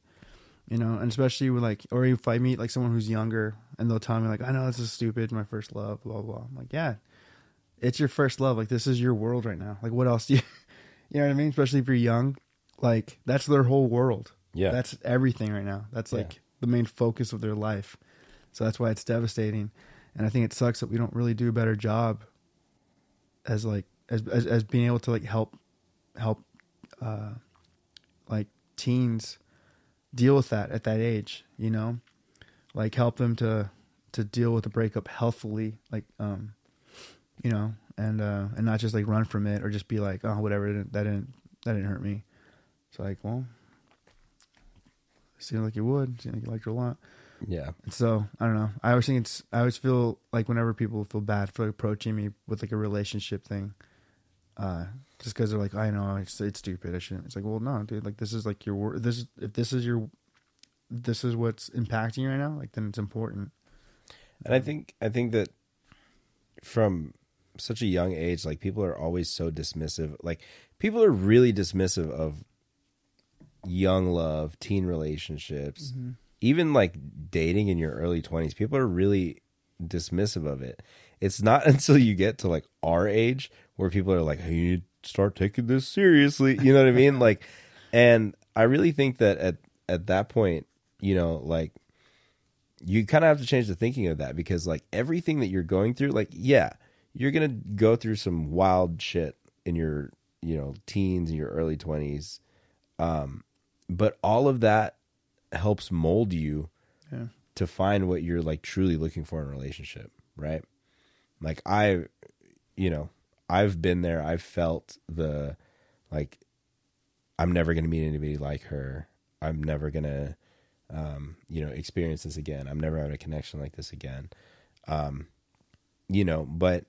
You know, and especially with like, or if I meet like someone who's younger and they'll tell me like, I know this is stupid, my first love, blah blah. I'm like, yeah. It's your first love. Like, this is your world right now. Like, what else do you, you know what I mean? Especially if you're young, like that's their whole world. Yeah. That's everything right now. That's like yeah. the main focus of their life. So that's why it's devastating. And I think it sucks that we don't really do a better job as like, as, as, as being able to like help, help, uh, like teens deal with that at that age, you know, like help them to, to deal with the breakup healthily. Like, um, you know, and, uh, and not just like run from it or just be like, oh, whatever. That didn't, that didn't hurt me. It's like, well, it seemed like you would, it seemed like you liked it a lot. Yeah. And so I don't know. I always think it's, I always feel like whenever people feel bad for approaching me with like a relationship thing, uh, just cause they're like, I know it's, it's stupid. I shouldn't. It's like, well, no, dude, like this is like your, this is, if this is your, this is what's impacting you right now, like then it's important. And I think, I think that from such a young age, like people are always so dismissive. Like people are really dismissive of young love, teen relationships, mm-hmm. even like dating in your early twenties. People are really dismissive of it. It's not until you get to like our age where people are like, hey, you need to start taking this seriously. You know what I mean? Like, and I really think that at, at that point, you know, like you kind of have to change the thinking of that, because like everything that you're going through, like, yeah, you're going to go through some wild shit in your, you know, teens and your early twenties. Um, but all of that helps mold you yeah. to find what you're like truly looking for in a relationship. Right. Like I, you know, I've been there. I've felt the, like, I'm never going to meet anybody like her. I'm never going to, um, you know, experience this again. I'm never having a connection like this again. Um, you know, but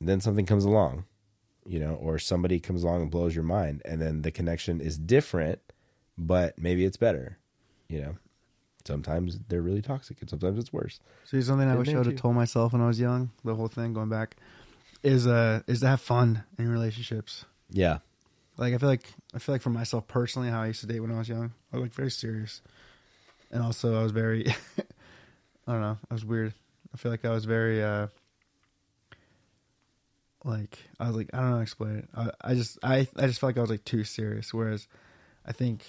then something comes along, you know, or somebody comes along and blows your mind, and then the connection is different, but maybe it's better. You know, sometimes they're really toxic and sometimes it's worse. See, something I wish I would have told myself when I was young, the whole thing going back, is uh is to have fun in relationships. Yeah. Like I feel like I feel like for myself personally, how I used to date when I was young, I was like very serious. And also I was very I don't know, I was weird. I feel like I was very uh Like I was like I don't know how to explain it. I, I just I I just felt like I was like too serious. Whereas I think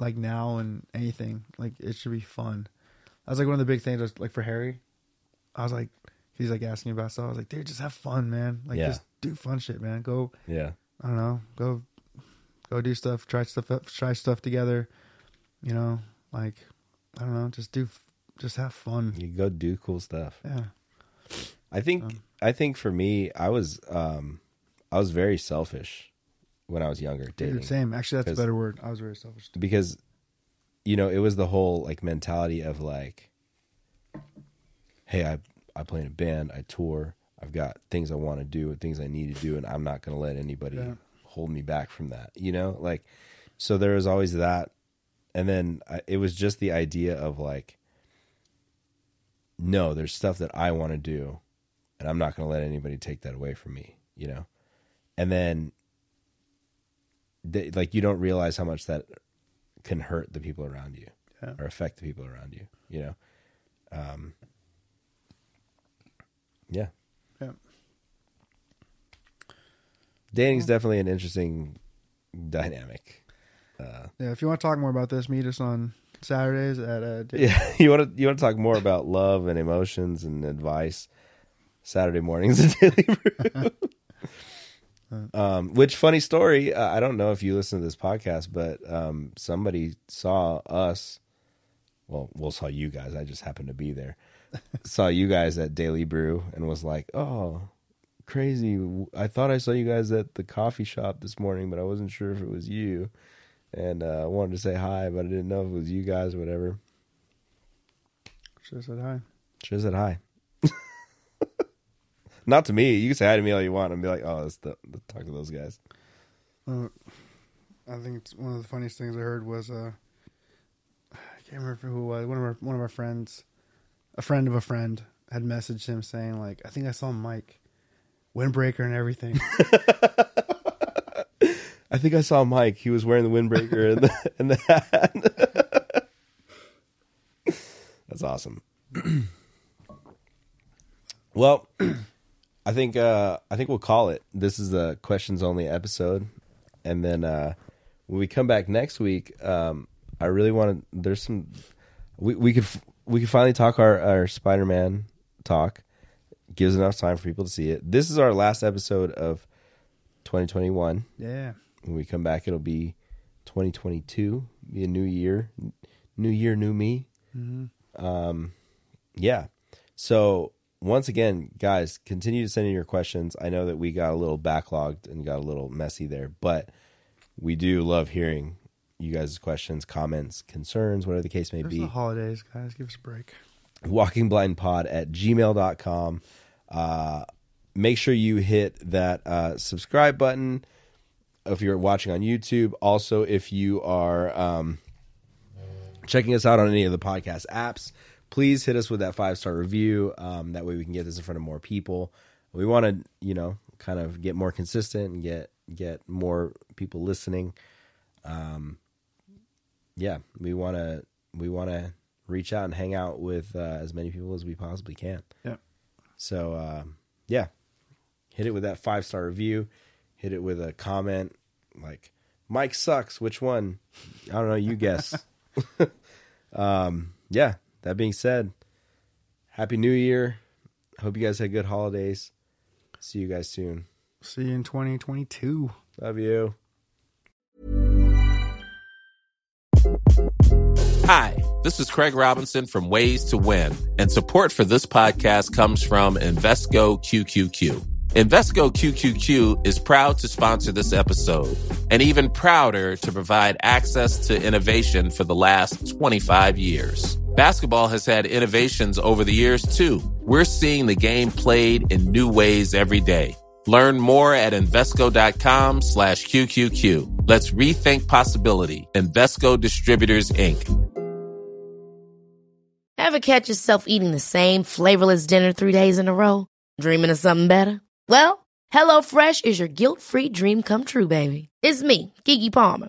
like now and anything like it should be fun. I was like one of the big things was like for Harry. I was like he's like asking me about stuff. I was like, dude, just have fun, man. Like yeah. just do fun shit, man. Go yeah. I don't know. Go go do stuff. Try stuff. Try stuff together. You know, like I don't know. Just do. Just have fun. You go do cool stuff. Yeah. I think. Um, I think for me, I was um, I was very selfish when I was younger. Dating. Dude, same. Actually, that's a better word. I was very selfish. Too. Because, you know, it was the whole like mentality of like, hey, I, I play in a band. I tour. I've got things I want to do and things I need to do. And I'm not going to let anybody yeah. hold me back from that. You know, like, so there was always that. And then I, it was just the idea of like, no, there's stuff that I want to do. And I'm not going to let anybody take that away from me, you know? And then, they, like, you don't realize how much that can hurt the people around you yeah. or affect the people around you, you know? Um, yeah. Yeah. Dating's yeah. definitely an interesting dynamic. Uh, yeah, if you want to talk more about this, meet us on Saturdays at... Uh, yeah, you want to you want to talk more about love and emotions and advice... Saturday mornings at Daily Brew. um, which funny story, uh, I don't know if you listen to this podcast, but um, somebody saw us, well, we'll saw you guys, I just happened to be there, saw you guys at Daily Brew and was like, oh, crazy, I thought I saw you guys at the coffee shop this morning, but I wasn't sure if it was you. and uh, wanted to say hi, but I didn't know if it was you guys or whatever. Should have said hi. Should have said hi. Not to me. You can say hi to me all you want and be like, oh, let's talk to those guys. Uh, I think it's one of the funniest things I heard was, uh, I can't remember who it was. One of our, one of our friends, a friend of a friend, had messaged him saying, like, I think I saw Mike. Windbreaker and everything. I think I saw Mike. He was wearing the windbreaker and the, and the hat. That's awesome. Well, I think uh, I think we'll call it. This is the questions only episode, and then uh, when we come back next week, um, I really want to. There's some we we could we could finally talk our our Spider-Man talk. Gives enough time for people to see it. This is our last episode of twenty twenty-one. Yeah. When we come back, it'll be twenty twenty-two. Be a new year, new year, new me. Mm-hmm. Um, yeah. So once again, guys, continue to send in your questions. I know that we got a little backlogged and got a little messy there, but we do love hearing you guys' questions, comments, concerns, whatever the case may There's be. The holidays, guys, give us a break. walking blind pod at gmail dot com. Uh, make sure you hit that uh, subscribe button if you're watching on YouTube. Also, if you are um, checking us out on any of the podcast apps, please hit us with that five-star review. Um, that way we can get this in front of more people. We want to, you know, kind of get more consistent and get, get more people listening. Um, yeah, we want to, we want to reach out and hang out with uh, as many people as we possibly can. Yeah. So, um, yeah, hit it with that five-star review, hit it with a comment like Mike sucks. Which one? I don't know. You guess. um, yeah. That being said, happy new year. Hope you guys had good holidays. See you guys soon. See you in twenty twenty-two. Love you. Hi, this is Craig Robinson from Ways to Win, and support for this podcast comes from Invesco Q Q Q. Invesco Q Q Q is proud to sponsor this episode, and even prouder to provide access to innovation for the last twenty-five years. Basketball has had innovations over the years, too. We're seeing the game played in new ways every day. Learn more at Invesco.com slash QQQ. Let's rethink possibility. Invesco Distributors, Incorporated. Ever catch yourself eating the same flavorless dinner three days in a row? Dreaming of something better? Well, HelloFresh is your guilt-free dream come true, baby. It's me, Keke Palmer.